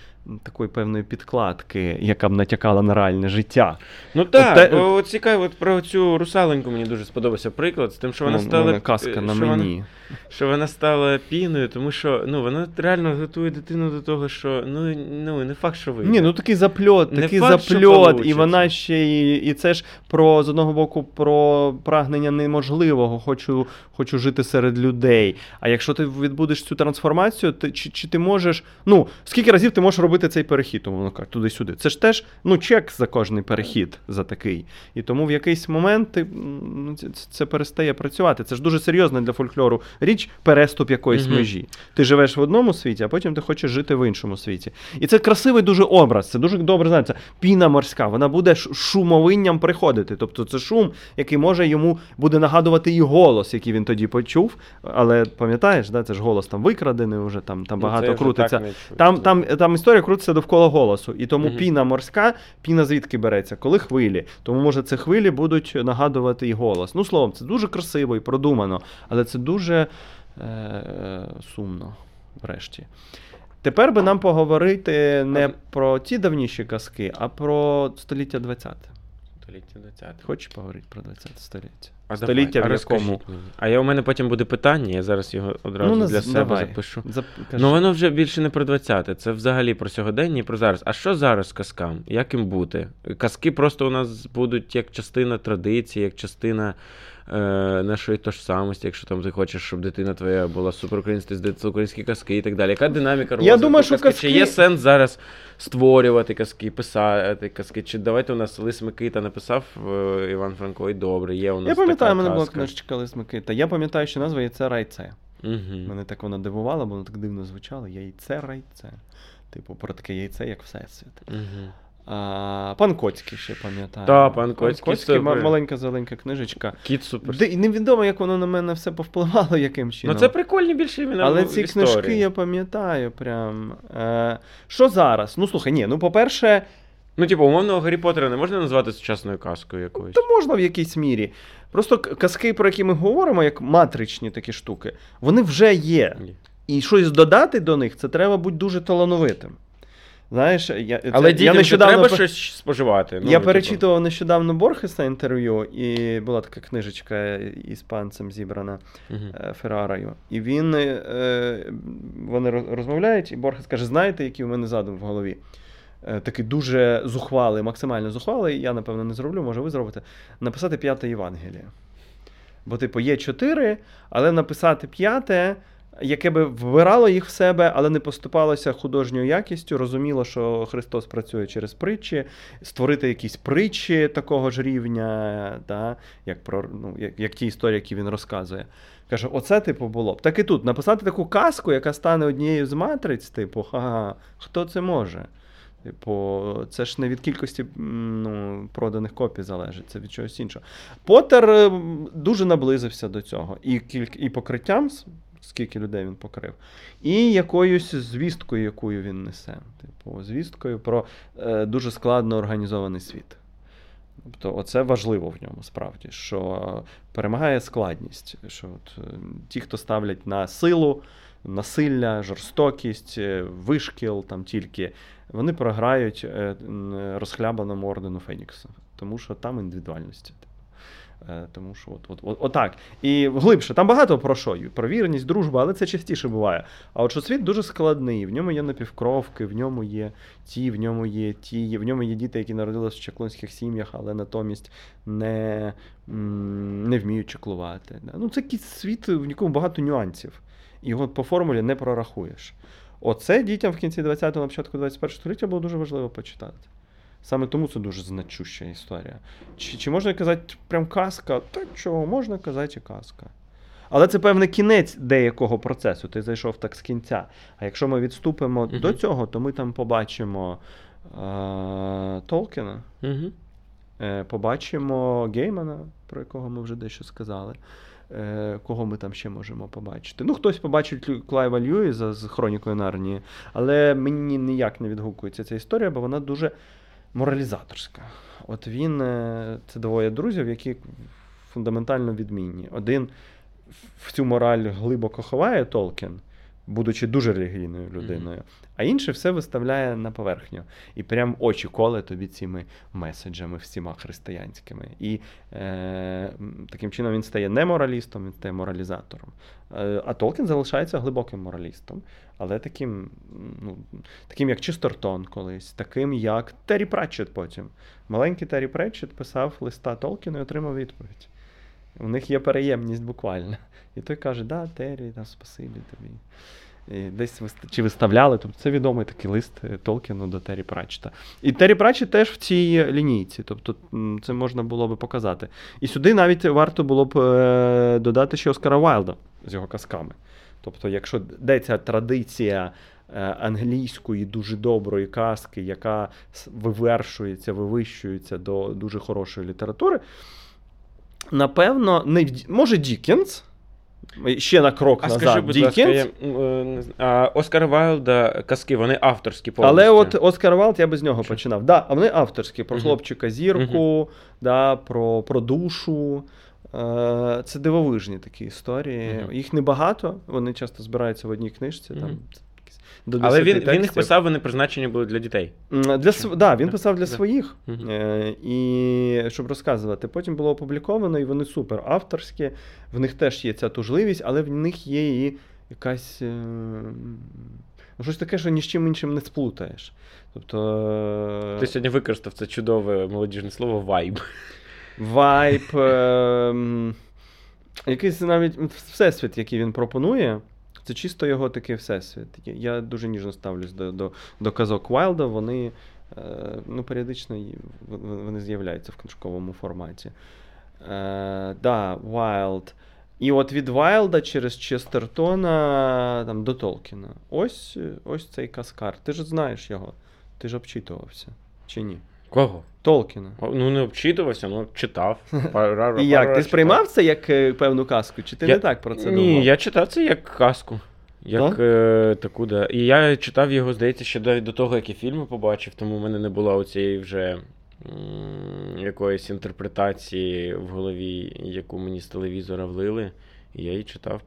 такої певної підкладки, яка б натякала на реальне життя. Ну так, цікаво, про цю русалоньку мені дуже сподобався приклад, з тим, що вона стала... Казка на мені. Що вона стала піною, тому що, ну, вона реально готує дитину до того, що, ну, не факт, що вийде. Ні, ну такий запльот, і вона ще, і це ж про, з одного боку, про прагнення неможливого, хочу жити серед людей. А якщо ти відбудеш цю трансформацію, чи ти можеш, ну, скільки разів ти можеш робити цей перехід, умовно кажучи, туди-сюди. Це ж теж, ну, чек за кожний перехід за такий. І тому в якийсь момент це перестає працювати. Це ж дуже серйозна для фольклору річ, переступ якоїсь межі. Ти живеш в одному світі, а потім ти хочеш жити в іншому світі. І це красивий дуже образ, це дуже добре знається. Піна морська, вона буде шумовинням приходити. Тобто це шум, який може йому буде нагадувати і голос, який він тоді почув. Але пам'ятаєш, да, це ж голос там викрадений вже, там багато крутиться. Там історія крутиться довкола голосу. І тому піна морська, піна звідки береться? Коли хвилі. Тому, може, ці хвилі будуть нагадувати і голос. Ну, словом, це дуже красиво і продумано, але це дуже сумно, врешті. Тепер би нам поговорити не про ті давніші казки, а про століття 20-те. Хочеш поговорити про 20-те століття? Століття, в якому? А у мене потім буде питання, я зараз його одразу для себе запишу. Ну воно вже більше не про 20-те, це взагалі про сьогодення і про зараз. А що зараз казкам? Як їм бути? Казки просто у нас будуть як частина традиції, як частина нашої тожсамості, якщо там ти хочеш, щоб дитина твоя була суперукраїнська, з українські казки і так далі. Яка динаміка розвитку казки? Чи є сенс зараз створювати казки, писати казки? Чи давайте у нас Лис Микита написав Іван Франко, і добре, є у нас така. Я пам'ятаю, мене була книжечка Лис Микита. Я пам'ятаю, що назва Яйце-райце. Мене так вона дивувала, бо вона так дивно звучала. Яйце-райце. Типу, про таке яйце, як всесвіт. Пан Коцький ще пам'ятаю. Так, пан Коцький. Маленька зеленька книжечка. Кіт супер. І невідомо, як воно на мене все повпливало яким чином. Ну це прикольні більше імена в історії. Але ці книжки я пам'ятаю прям. Що зараз? Ну слухай, ні, ну по-перше... Ну, типу, умовного Гаррі Поттера не можна назвати сучасною казкою якоюсь? Та можна в якійсь мірі. Просто казки, про які ми говоримо, як матричні такі штуки, вони вже є. І щось додати до них, це треба бути дуже талановитим. Знаєш, але дітям нещодавно... треба щось споживати. Ну, я перечитував нещодавно Борхеса інтерв'ю, і була така книжечка іспанцем зібрана Феррарою. І вони розмовляють, і Борхес каже, знаєте, який у мене задум в голові? Такий дуже зухвалий, максимально зухвалий, я, напевно, не зроблю, може ви зробите, написати 5-те Євангеліє. Бо, типу, є 4, але написати 5-те, яке би вбирало їх в себе, але не поступалося художньою якістю, розуміло, що Христос працює через притчі, створити якісь притчі такого ж рівня, да, як ті історії, які він розказує. Каже, оце, типу, було б. Так і тут, написати таку казку, яка стане однією з матриць, типу, хто це може? Типу, це ж не від кількості проданих копій залежить, це від чогось іншого. Поттер дуже наблизився до цього. І покриттям, скільки людей він покрив, і якоюсь звісткою, яку він несе. Типу, звісткою про дуже складно організований світ. Тобто оце важливо в ньому, справді, що перемагає складність. Що от, ті, хто ставлять на силу, насилля, жорстокість, вишкіл, там тільки, вони програють розхлябаному ордену Фенікса, тому що там індивідуальності. Тому що отак. І глибше. Там багато про що? Про вірність, дружба, але це частіше буває. А от що світ дуже складний, в ньому є напівкровки, в ньому є діти, які народилися в чаклунських сім'ях, але натомість не вміють чаклувати. Ну, це якийсь світ, в якому багато нюансів. Його по формулі не прорахуєш. Оце дітям в кінці 20-го, на початку 21-го століття було дуже важливо почитати. Саме тому це дуже значуща історія. Чи можна казати прям казка? Так чого, можна казати і казка. Але це певний кінець деякого процесу. Ти зайшов так з кінця. А якщо ми відступимо до цього, то ми там побачимо Толкіна, побачимо Геймана, про якого ми вже дещо сказали. Кого ми там ще можемо побачити? Ну, хтось побачить Клайва Льюіса з «Хронікою Нарнії», але мені ніяк не відгукується ця історія, бо вона дуже моралізаторська. От він, це двоє друзів, які фундаментально відмінні. Один в цю мораль глибоко ховає Толкін, будучи дуже релігійною людиною, а інший все виставляє на поверхню. І прям очі коле тобі цими меседжами всіма християнськими. І таким чином він стає не моралістом, він стає моралізатором. А Толкін залишається глибоким моралістом, але таким, ну, таким як Чістертон колись, таким як Террі Пратчетт потім. Маленький Террі Пратчетт писав листа Толкіну і отримав відповідь. У них є переємність буквально. І той каже, да, Террі, там, спасибі тобі. І десь чи виставляли, тобто це відомий такий лист Толкіну до Террі Пратчетта. І Террі Пратчетт теж в цій лінійці, тобто це можна було би показати. І сюди навіть варто було б додати ще Оскара Уайлда з його казками. Тобто якщо де ця традиція англійської дуже доброї казки, яка вивершується, вивищується до дуже хорошої літератури, напевно, не може Діккенс, ще на крок назад. Скажи, будь ласка, Оскар Уайлда казки, вони авторські повністю. Але от Оскар Уайлд, я би з нього починав. Да, а вони авторські, про хлопчика-зірку, да, про душу. Це дивовижні такі історії. Їх небагато, вони часто збираються в одній книжці. Там, але він їх писав, вони призначені були для дітей. Він писав для своїх, і щоб розказувати. Потім було опубліковано, і вони супер авторські, в них теж є ця тужливість, але в них є і якась... щось таке, що ні з чим іншим не сплутаєш. Тобто... Ти сьогодні використав це чудове молодіжне слово «вайб». Вайб, якийсь навіть всесвіт, який він пропонує, це чисто його такий всесвіт. Я дуже ніжно ставлюсь до казок Уайлда, вони періодично вони з'являються в книжковому форматі. Уайлд. І от від Уайлда через Честертона там, до Толкіна. Ось цей каскар. Ти ж знаєш його, ти ж обчитувався, чи ні? Кого? Толкіна. Ну, не обчитувався, але читав. І як? Ти сприймав це як певну казку? Чи ти не так про це думав? Ні, я читав це як казку. Як таку, да. І я читав його, здається, ще до того, як я фільми побачив, тому в мене не було оцієї вже якоїсь інтерпретації в голові, яку мені з телевізора влили. І я її читав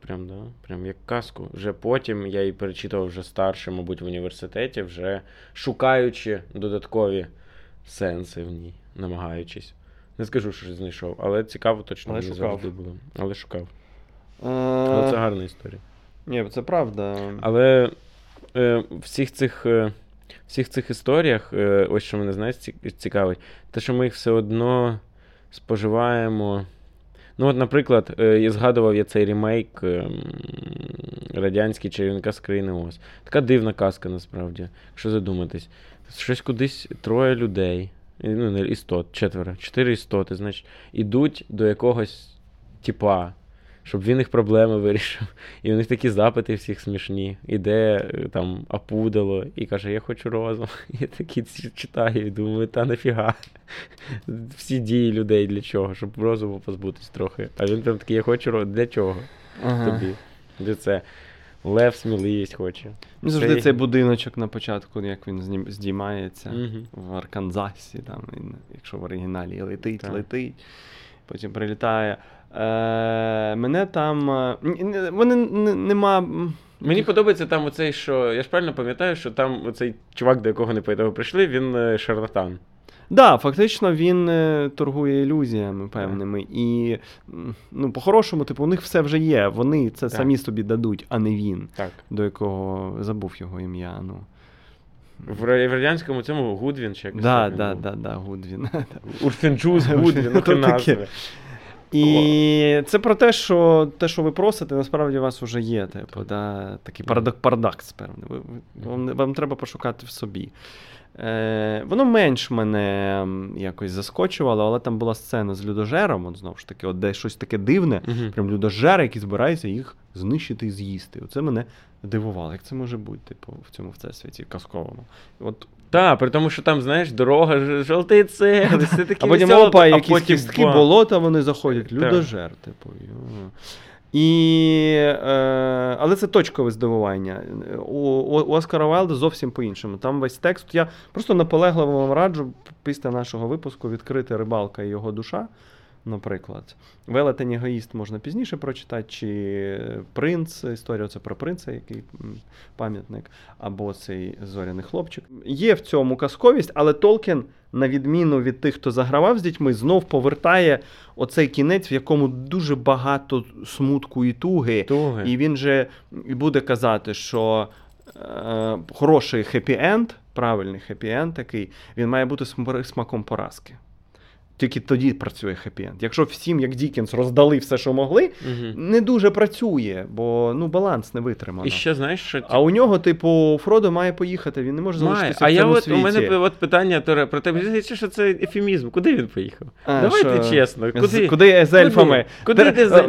прям як казку. Вже потім я її перечитував вже старше, мабуть, в університеті, вже шукаючи додаткові сенси в ній, намагаючись. Не скажу, що знайшов, але цікаво точно мені завжди було. Але шукав. Але це гарна історія. Ні, це правда. Але в всіх цих історіях, ось що мене, знаєш, цікавить, те, що ми їх все одно споживаємо. Ну от, наприклад, я згадував цей ремейк радянський «Чарівника з країни Оз». Така дивна казка, насправді, якщо задуматись. Щось кудись троє людей, ну, не істот, чотири істоти, значить, ідуть до якогось тіпа, щоб він їх проблеми вирішив. І у них такі запити всіх смішні. Іде там опудало і каже, я хочу розум. Я такі читаю і думаю, та нафіга. Всі дії людей для чого? Щоб розуму позбутись трохи. А він там такий, я хочу розум. Для чого? Тобі. Для це. Лев сміливість хоче. Мені завжди цей будиночок на початку, як він здіймається в Арканзасі, там, якщо в оригіналі летить. Потім прилітає. Мене там... Вони нема... Мені подобається там оцей, що... Я ж правильно пам'ятаю, що там оцей чувак, до якого не пам'ятаю, прийшли, він шарлатан. Да, фактично він торгує ілюзіями певними. І, по-хорошому, у них все вже є. Вони це самі собі дадуть, а не він, до якого забув його ім'я. Ну. В радянському цьому Гудвін ще якось. Да, Гудвін. Урфін Джюс, Гудвін, це назви. І це про те, що ви просите, насправді у вас вже є. Такий парадокс певний. Вам треба пошукати в собі. Воно менш мене якось заскочувало, але там була сцена з людожером, от, знову ж таки, от, де щось таке дивне, прям людожери, які збираються їх знищити і з'їсти. Оце мене дивувало. Як це може бути, типу, в цьому всесвіті казковому? От. Так, при тому, що там, знаєш, дорога, жовтий цех, все такі весело. Опа, якісь кістки, болота, вони заходять. Людожер, типу. Але це точкове здивування. У Оскара Уайлда зовсім по-іншому. Там весь текст. Я просто наполегливо вам раджу після нашого випуску відкрити «Рибалка і його душа», наприклад. «Велетень егоїст» можна пізніше прочитати, чи «Принц», історія це про принца, який пам'ятник, або цей «Зоряний хлопчик». Є в цьому казковість, але Толкін, на відміну від тих, хто загравав з дітьми, знов повертає оцей кінець, в якому дуже багато смутку і туги. І він же буде казати, що хороший хеппі-енд, правильний хеппі-енд такий, він має бути смаком поразки. Тільки тоді працює хеппі-енд. Якщо всім, як Діккенс, роздали все, що могли, не дуже працює, бо баланс не витримано. І ще, знаєш, що... А у нього, типу, Фродо має поїхати, він не може залишитися в цьому світі. А у мене питання про те, що це ефемізм. Куди він поїхав? Давайте чесно. Куди з ельфами?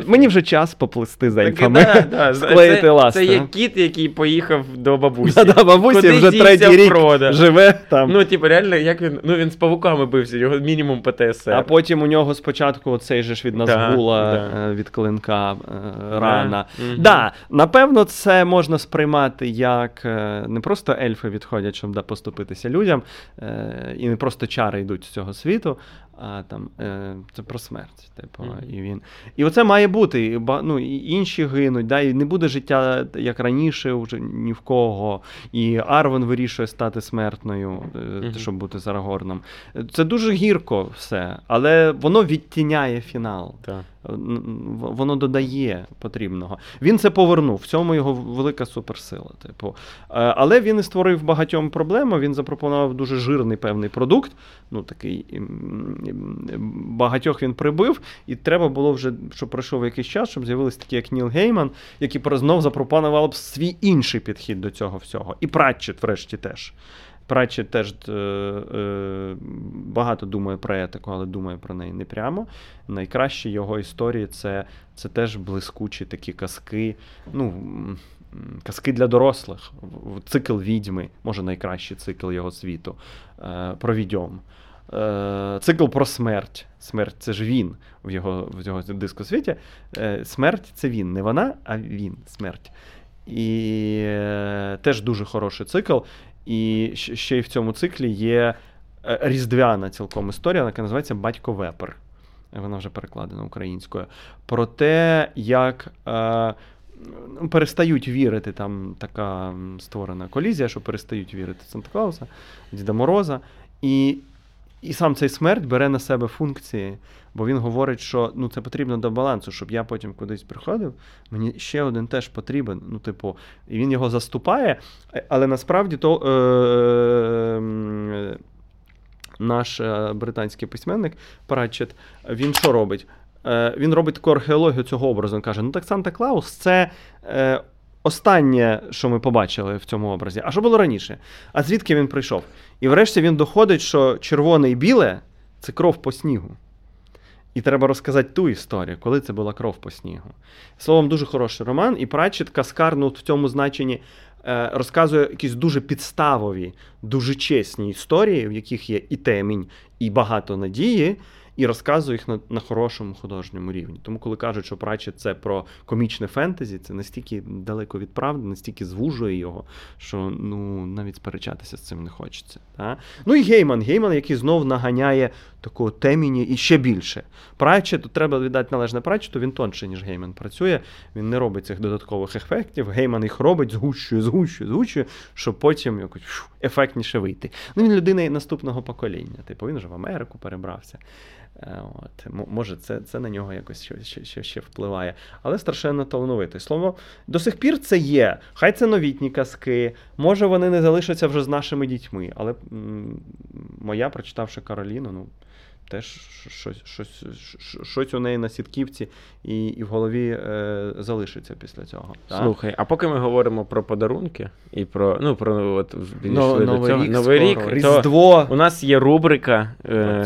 Мені вже час поплисти з ельфами. Склеїти ласти. Це є кіт, який поїхав до бабусі. Да, бабусі вже третій рік живе там. Ну, типу, реально, як він... Ну, він з павуками бився, його мінімум ПТС. А потім у нього спочатку оцей же ж від Назгула, від клинка рана. Напевно, це можна сприймати як не просто ельфи відходять, щоб поступитися людям, і не просто чари йдуть з цього світу, а там це про смерть. Типу, і оце має бути. І інші гинуть, і не буде життя, як раніше, вже ні в кого. І Арвен вирішує стати смертною, щоб бути Зарагорном. Це дуже гірко все. Але воно відтіняє фінал. Так. Воно додає потрібного. Він це повернув. В цьому його велика суперсила. Типу. Але він і створив багатьом проблем. Він запропонував дуже жирний певний продукт. Багатьох він прибив. І треба було вже, щоб пройшов якийсь час, щоб з'явилися такі, як Ніл Гейман, які знов запропонували б свій інший підхід до цього всього. І Пратчетт врешті теж. Пратчетт теж багато думає про етику, але думає про неї не прямо. Найкращі його історії це теж блискучі такі казки. Казки для дорослих. Цикл «Відьми», може найкращий цикл його світу, про відьом. Цикл про смерть. Смерть — це ж він в його дискосвіті. Смерть — це він. Не вона, а він. Смерть. І теж дуже хороший цикл. І ще й в цьому циклі є різдвяна цілком історія, яка називається «Батько Вепер». Вона вже перекладена українською. Про те, як перестають вірити, там така створена колізія, що перестають вірити Санта-Клауса, Діда Мороза. І сам цей смерть бере на себе функції, бо він говорить, що це потрібно до балансу, щоб я потім кудись приходив, мені ще один теж потрібен, і він його заступає, але насправді наш британський письменник Пратчетт, він що робить? Він робить таку археологію цього образу, він каже, так Санта-Клаус – це останнє, що ми побачили в цьому образі. А що було раніше? А звідки він прийшов? І врешті він доходить, що червоне і біле – це кров по снігу. І треба розказати ту історію, коли це була кров по снігу. Словом, дуже хороший роман. І Пратчетт каскарно в цьому значенні розказує якісь дуже підставові, дуже чесні історії, в яких є і темінь, і багато надії, і розказує їх на хорошому художньому рівні. Тому, коли кажуть, що Пратчетт це про комічне фентезі, це настільки далеко від правди, настільки звужує його, що навіть сперечатися з цим не хочеться. Та? І Гейман, який знов наганяє такого теміні і ще більше. Пратчетту треба віддати належне Пратчетту, він тонше, ніж Гейман працює, він не робить цих додаткових ефектів, Гейман їх робить, згущує, щоб потім якось ефектніше вийти. Він людина наступного покоління, він вже в Америку перебрався. Може, це на нього якось ще впливає. Але страшенно талановитий. Слово, до сих пір це є. Хай це новітні казки. Може, вони не залишаться вже з нашими дітьми. Але моя, прочитавши «Кораліну», теж щось у неї на сітківці і в голові залишиться після цього. Слухай, так? А поки ми говоримо про подарунки і про Новий рік, Різдво. У нас є рубрика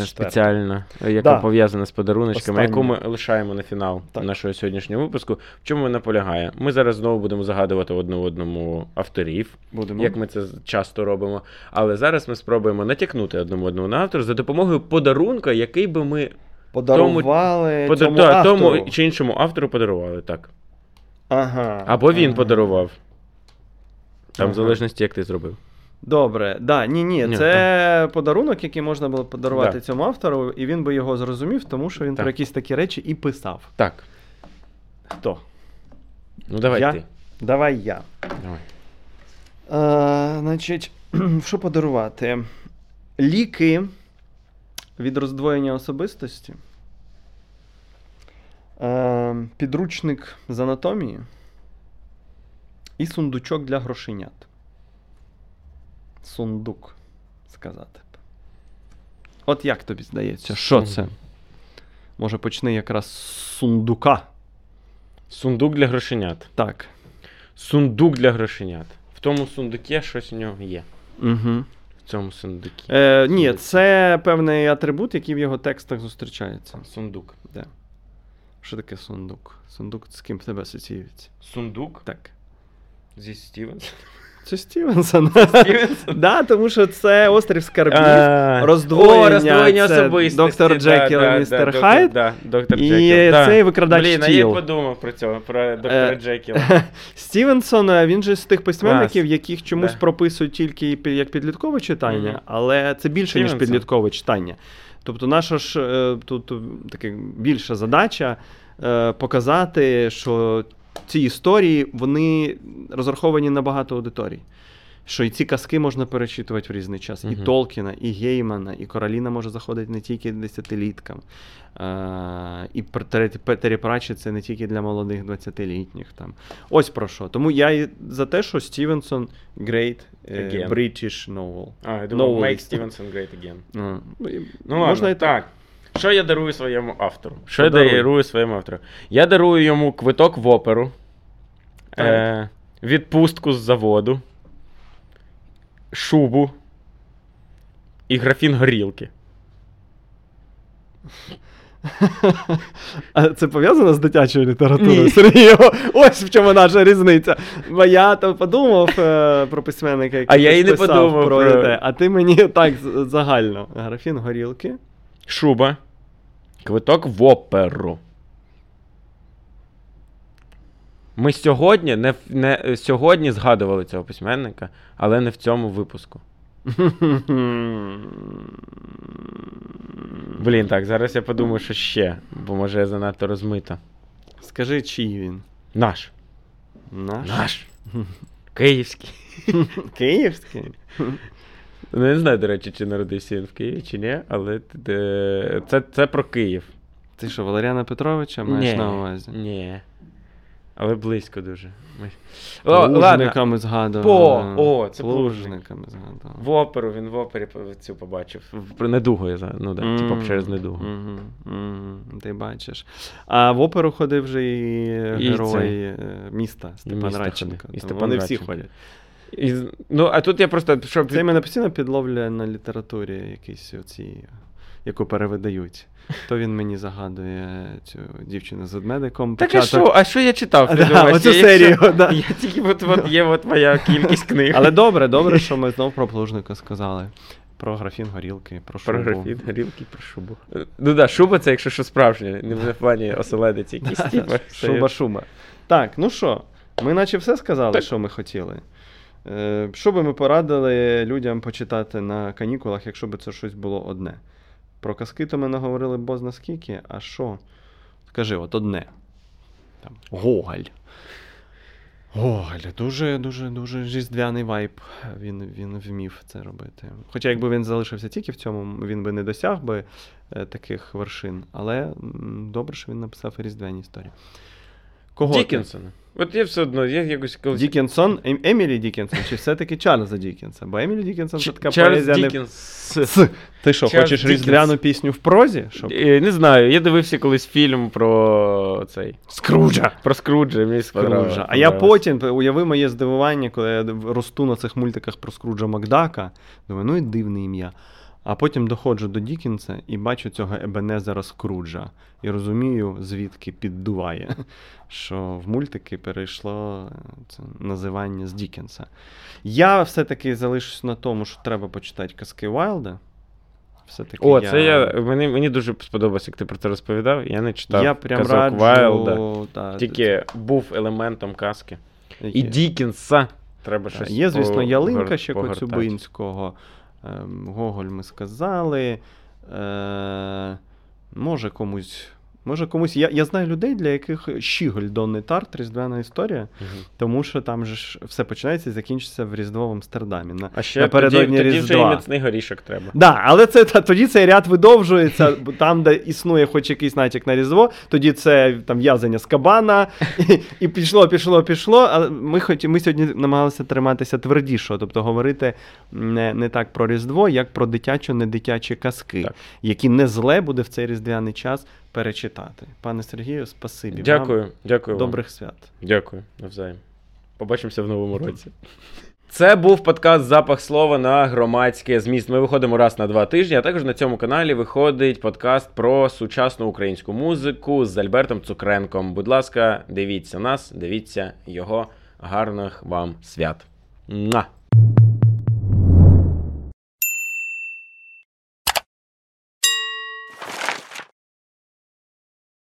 спеціальна, яка пов'язана з подаруночками, яку ми лишаємо на фінал нашого сьогоднішнього випуску. В чому вона полягає? Ми зараз знову будемо загадувати одному авторів, як ми це часто робимо. Але зараз ми спробуємо натякнути одному на автора за допомогою подарунка, який би ми подарували тому чи іншому автору подарували, так. Ага. Або він подарував. Там в залежності, як ти зробив. Добре. Да, ні. Це подарунок, який можна було подарувати цьому автору, і він би його зрозумів, тому що він про якісь такі речі і писав. Так. Хто? Ну, давай ти. Давай я. Давай. Значить, що подарувати? Ліки від роздвоєння особистості, підручник з анатомії і сундучок для грошенят. Сундук, сказати б. От як тобі здається, що це? Може, почни якраз з сундука. Сундук для грошенят. Так. Сундук для грошенят. В тому сундуці щось у нього є. Угу. В цьому сундуці. Ні, це певний атрибут, який в його текстах зустрічається. Сундук. Де? Що таке сундук? Сундук з ким в тебе асоціюється? Сундук? Так. Зі Стівенсона? Це Стівенсон. Так, тому що це острів скарбів, роздвоєння особистості. Доктор Джекіл і містер Хайд. І цей викрадач тіл. Блін, а я подумав про цього, про доктора Джекіла. Стівенсон, він же з тих письменників, яких чомусь прописують тільки як підліткове читання, але це більше, ніж підліткове читання. Тобто наша ж тут така більша задача показати, що ці історії, вони розраховані на багато аудиторій. Що і ці казки можна перечитувати в різний час. І Толкіна, і Геймана, і Кораліна може заходити не тільки десятиліткам. І Террі Пратчетт це не тільки для молодих 20-літніх. Там. Ось про що. Тому я за те, що Стівенсон great British novel. Я думав, make Stevenson great again. Можна і так. Що я дарую своєму автору? Я дарую йому квиток в оперу, відпустку з заводу, шубу і графін горілки. А це пов'язано з дитячою літературою, Сергій? Ось в чому наша різниця. Бо я там подумав про письменника, який я і не подумав про те. А ти мені так загально. Графін горілки. Шуба. Квиток в оперу. Ми сьогодні, не сьогодні згадували цього письменника, але не в цьому випуску. Блін, так, зараз я подумаю, що ще, бо може я занадто розмита. Скажи, чий він? Наш. Наш. Київський. Київський? Не знаю, до речі, чи народився він в Києві, чи ні, але це про Київ. Ти що, Валеріана Петровича маєш на увазі? Ні. Але близько дуже. Плужниками згадував. Це Плужниками згадував. В оперу, він в опері цю побачив. Про недугу, типу через недугу. Ти бачиш. А в оперу ходив вже і герой міста Степан Радченко. Вони всі ходять. А тут я просто... Щоб... Це мене постійно підловлює на літературі якісь оці, яку перевидають. То він мені загадує цю дівчину з ведмедиком. Так початок... А що я читав? Оцю серію, так. Я тільки от моя кількість книг. Але добре, що ми знов про Плужника сказали. Про графін горілки, про шубу. Шуба це, якщо що, справжнє. Не в плані оселедець якісь. Шуба. Так, ну що, ми наче все сказали, що ми хотіли. Що би ми порадили людям почитати на канікулах, якщо б це щось було одне? Про казки то ми наговорили бозна скільки, а що? Скажи, от одне. Там, Гоголь. Гоголь. Дуже різдвяний вайб. Він вмів це робити. Хоча якби він залишився тільки в цьому, він би не досяг би таких вершин. Але добре, що він написав і різдвяні історії. Кого? Діккенсона. От я все одно, я якось колись... Діккенсон, Емілі Діккенсон, чи все-таки Чарльза Діккенса? Бо Емілі Діккенсон це така поезія... Чарльз Діккенс. Ти що, хочеш різдвяну пісню в прозі? Не знаю, я дивився колись фільм про цей... Скруджа. Про Скруджа, мені Скруджа. А я потім, уяви моє здивування, коли я росту на цих мультиках про Скруджа Макдака, думаю, ну і дивне ім'я. А потім доходжу до Діккенса і бачу цього Ебенезера Скруджа. І розумію, звідки піддуває, що в мультики перейшло це називання з Діккенса. Я все-таки залишусь на тому, що треба почитати казки Уайлда. Все-таки о, це я... Мені дуже сподобалось, як ти про це розповідав. Я не читав я прям казок раджу... Уайлда. Да, тільки це... був елементом казки. Які? І Діккенса треба щось погортати. Є, звісно, ялинка ще Коцюбинського. Гоголь ми сказали. Може комусь. Я знаю людей, для яких Щіголь Донни Тарт, різдвяна історія, тому що там же ж все починається і закінчиться в Різдво в Амстердамі. А ще тоді вже і міцний горішок треба. Так, да, але це, тоді цей ряд видовжується, там, де існує хоч якийсь натяк на Різдво, тоді це там в'язання з кабана, і пішло. А ми сьогодні намагалися триматися твердішого, тобто говорити не так про Різдво, як про дитячо-недитячі казки, так, які не зле буде в цей різдвяний час перечитати. Пане Сергію, спасибі. Дякую вам. Добрих свят. Дякую, навзаєм. Побачимося в новому році. Це був подкаст «Запах слова» на громадське зміст. Ми виходимо раз на 2 тижні, а також на цьому каналі виходить подкаст про сучасну українську музику з Альбертом Цукренком. Будь ласка, дивіться нас, дивіться його. Гарних вам свят.